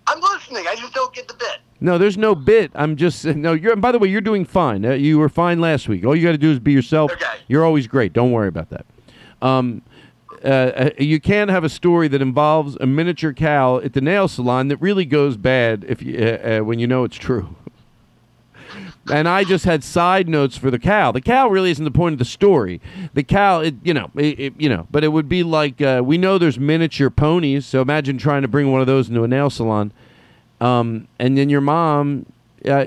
I'm listening. I just don't get the bit. No, there's no bit. I'm just, and by the way, you're doing fine. You were fine last week. All you got to do is be yourself. Okay. You're always great. Don't worry about that. You can't have a story that involves a miniature cow at the nail salon that really goes bad if you, when you know it's true. And I just had side notes for the cow. The cow really isn't the point of the story. The cow, but it would be like we know there's miniature ponies. So imagine trying to bring one of those into a nail salon, and then your mom.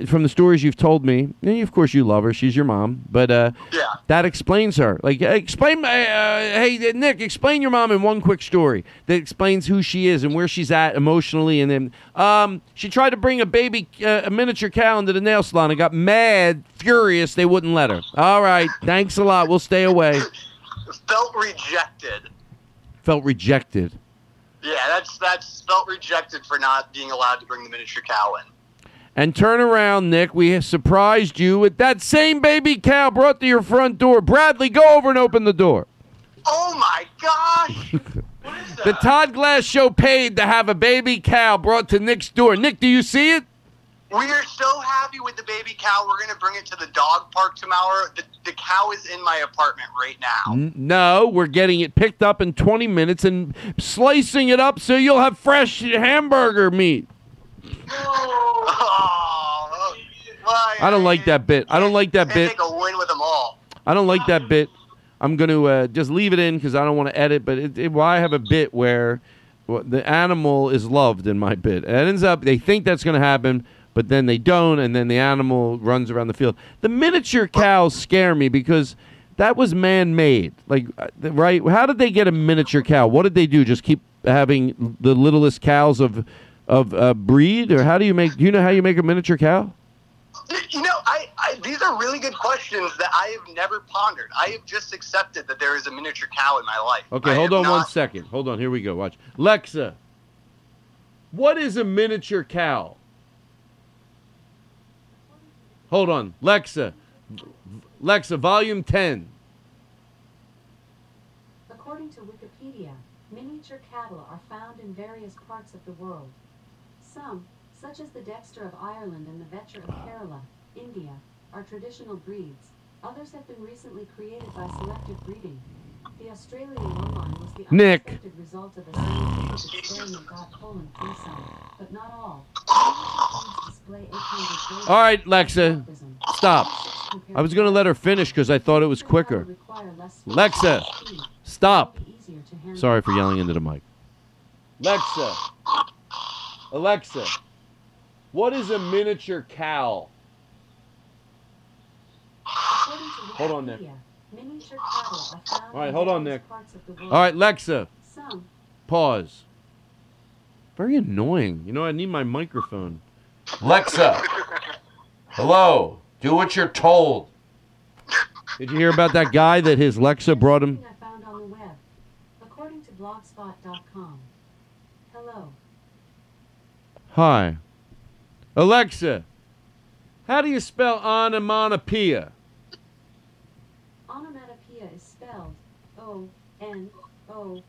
From the stories you've told me, of course you love her. She's your mom, but that explains her. Like, hey Nick, explain your mom in one quick story that explains who she is and where she's at emotionally. And then she tried to bring a miniature cow into the nail salon and got mad, furious. They wouldn't let her. All right, thanks a lot. We'll stay away. Felt rejected. Yeah, that's felt rejected for not being allowed to bring the miniature cow in. And turn around, Nick. We have surprised you with that same baby cow brought to your front door. Bradley, go over and open the door. Oh, my gosh. What is that? The Todd Glass Show paid to have a baby cow brought to Nick's door. Nick, do you see it? We are so happy with the baby cow. We're going to bring it to the dog park tomorrow. The cow is in my apartment right now. No, we're getting it picked up in 20 minutes and slicing it up so you'll have fresh hamburger meat. I don't like that bit. Take a win with them all. I don't like that bit. I'm going to just leave it in because I don't want to edit. But I have a bit where the animal is loved in my bit. It ends up they think that's going to happen, but then they don't, and then the animal runs around the field. The miniature cows scare me because that was man-made. Like, right? How did they get a miniature cow? What did they do? Just keep having the littlest cows of breed, or how do you make? Do you know how you make a miniature cow? These are really good questions that I have never pondered. I have just accepted that there is a miniature cow in my life. Okay, hold on 1 second. Hold on, here we go. Watch, Alexa. What is a miniature cow? Hold on, Alexa. Alexa, volume 10. According to Wikipedia, miniature cattle are found in various parts of the world. Some, such as the Dexter of Ireland and the Vetcher of Kerala, India, are traditional breeds. Others have been recently created by selective breeding. The Australian Lowline was the unexpected result of a scientific experiment got colon free some, but not all. All right, Lexa, stop. I was going to let her finish because I thought it was quicker. Lexa, stop. Sorry for yelling into the mic. Alexa, what is a miniature cow? Hold on, Nick. All right, hold on, Nick. All right, Alexa. Pause. Very annoying. I need my microphone. Alexa. Hello. Do what you're told. Did you hear about that guy that his Alexa brought him? I found on the web. According to blogspot.com. Hello. Hi. Alexa, how do you spell onomatopoeia? Onomatopoeia is spelled onomatopoeia.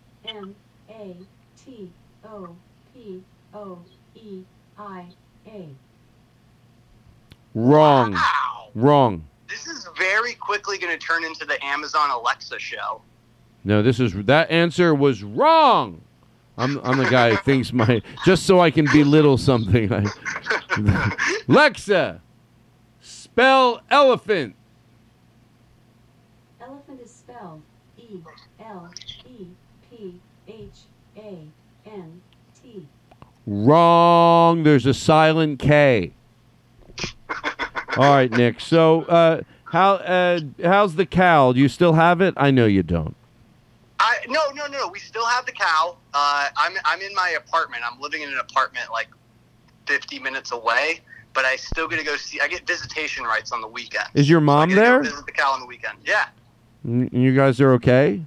Wrong. Wow. Wrong. This is very quickly going to turn into the Amazon Alexa show. No, that answer was wrong. I'm the guy who thinks just so I can belittle something. Alexa, spell elephant. Elephant is spelled ELEPHANT. Wrong. There's a silent K. All right, Nick. So how's the cow? Do you still have it? I know you don't. No. We still have the cow. I'm in my apartment. I'm living in an apartment like 50 minutes away, but I still get to go see. I get visitation rights on the weekend. Is your mom there? Visit the cow on the weekend. Yeah. You guys are okay?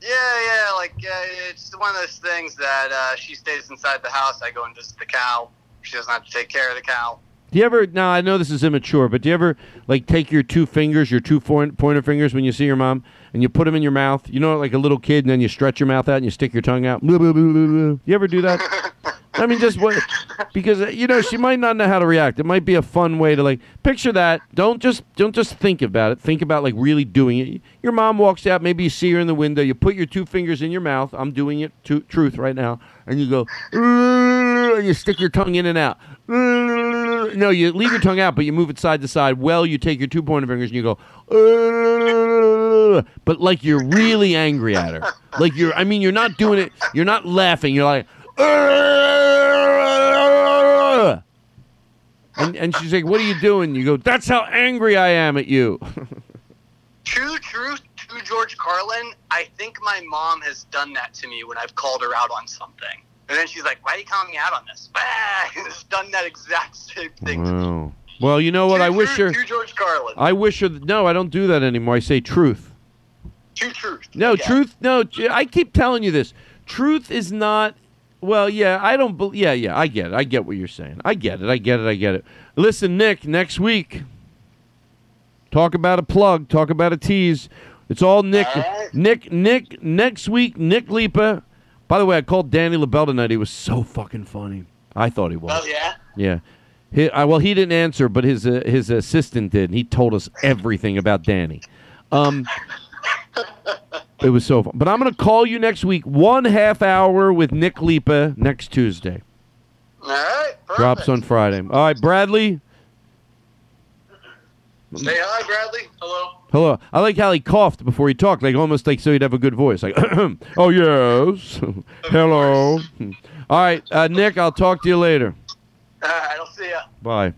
Yeah. Like it's one of those things that she stays inside the house. I go and visit the cow. She doesn't have to take care of the cow. Do you ever? Now I know this is immature, but do you ever like take your two fingers, your two pointer fingers, when you see your mom, and you put them in your mouth? You know, like a little kid, and then you stretch your mouth out and you stick your tongue out. Blah, blah, blah, blah, blah. You ever do that? I mean, just what? Because you know she might not know how to react. It might be a fun way to like picture that. Don't just think about it. Think about like really doing it. Your mom walks out. Maybe you see her in the window. You put your two fingers in your mouth. I'm doing it to truth right now, and you go. And you stick your tongue in and out. No, you leave your tongue out, but you move it side to side. Well, you take your two pointer fingers and you go, but like you're really angry at her. Like you're not doing it. You're not laughing. You're like, and she's like, what are you doing? You go, that's how angry I am at you. True truth to George Carlin. I think my mom has done that to me when I've called her out on something. And then she's like, why are you calling me out on this? She's done that exact same thing to me. Well, you know what? To George Carlin. I wish her... No, I don't do that anymore. I say truth. To truth. No, yeah. Truth... No, I keep telling you this. Truth is not... Well, yeah, I don't... Yeah, I get it. I get what you're saying. I get it. Listen, Nick, next week, talk about a plug. Talk about a tease. It's all Nick. All right. Nick, next week, Nick Lipa... By the way, I called Danny LaBelle tonight. He was so fucking funny. I thought he was. Oh, yeah? Yeah. He didn't answer, but his assistant did. And he told us everything about Danny. It was so fun. But I'm going to call you next week. 1.5 hour with Nick Lipa next Tuesday. All right. Perfect. Drops on Friday. All right, Bradley. Say hi, Bradley. Hello. I like how he coughed before he talked, like almost like so he'd have a good voice. Like, oh, yes. Hello. All right, Nick, I'll talk to you later. All right, I'll see ya. Bye.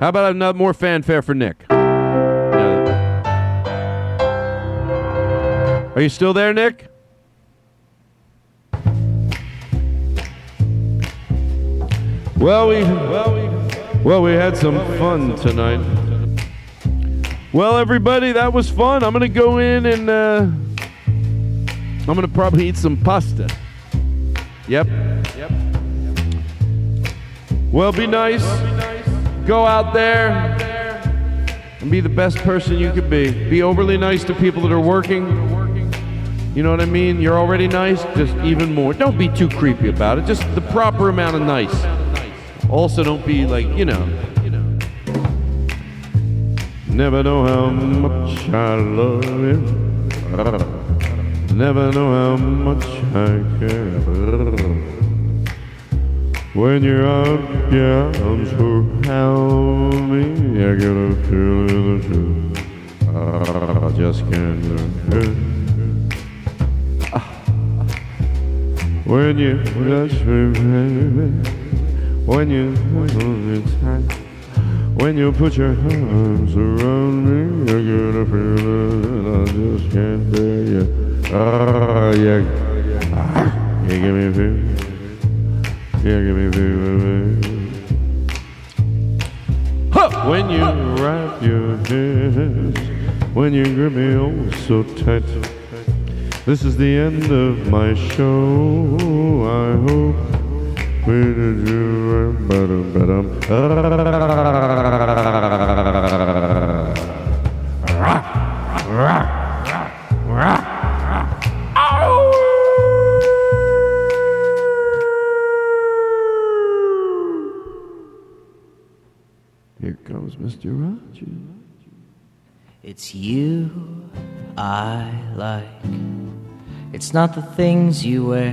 How about another more fanfare for Nick? Are you still there, Nick? Well, we had some fun tonight. Well, everybody, that was fun. I'm going to go in and I'm going to probably eat some pasta. Yep. Well, be nice. Go out there and be the best person you could be. Be overly nice to people that are working. You know what I mean? You're already nice, just even more. Don't be too creepy about it. Just the proper amount of nice. Also, don't be like, you know. Never know how much I love you. Never know how much I care. When you're out, yeah, I'm sure how me. I get a feeling of truth. I just can't get it. When you touch me, baby. When you put your arms around me, you're gonna feel it. I just can't bear you. Ah, yeah. You give me a fever. Yeah, give me a fever, baby. When you wrap your hands, when you grip me oh so tight. This is the end of my show. I hope. Here comes Mr. Rogers. It's you I like. It's not the things you wear,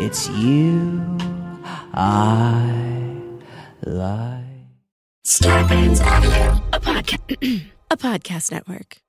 It's you I like. Starbane's Audio, a podcast network.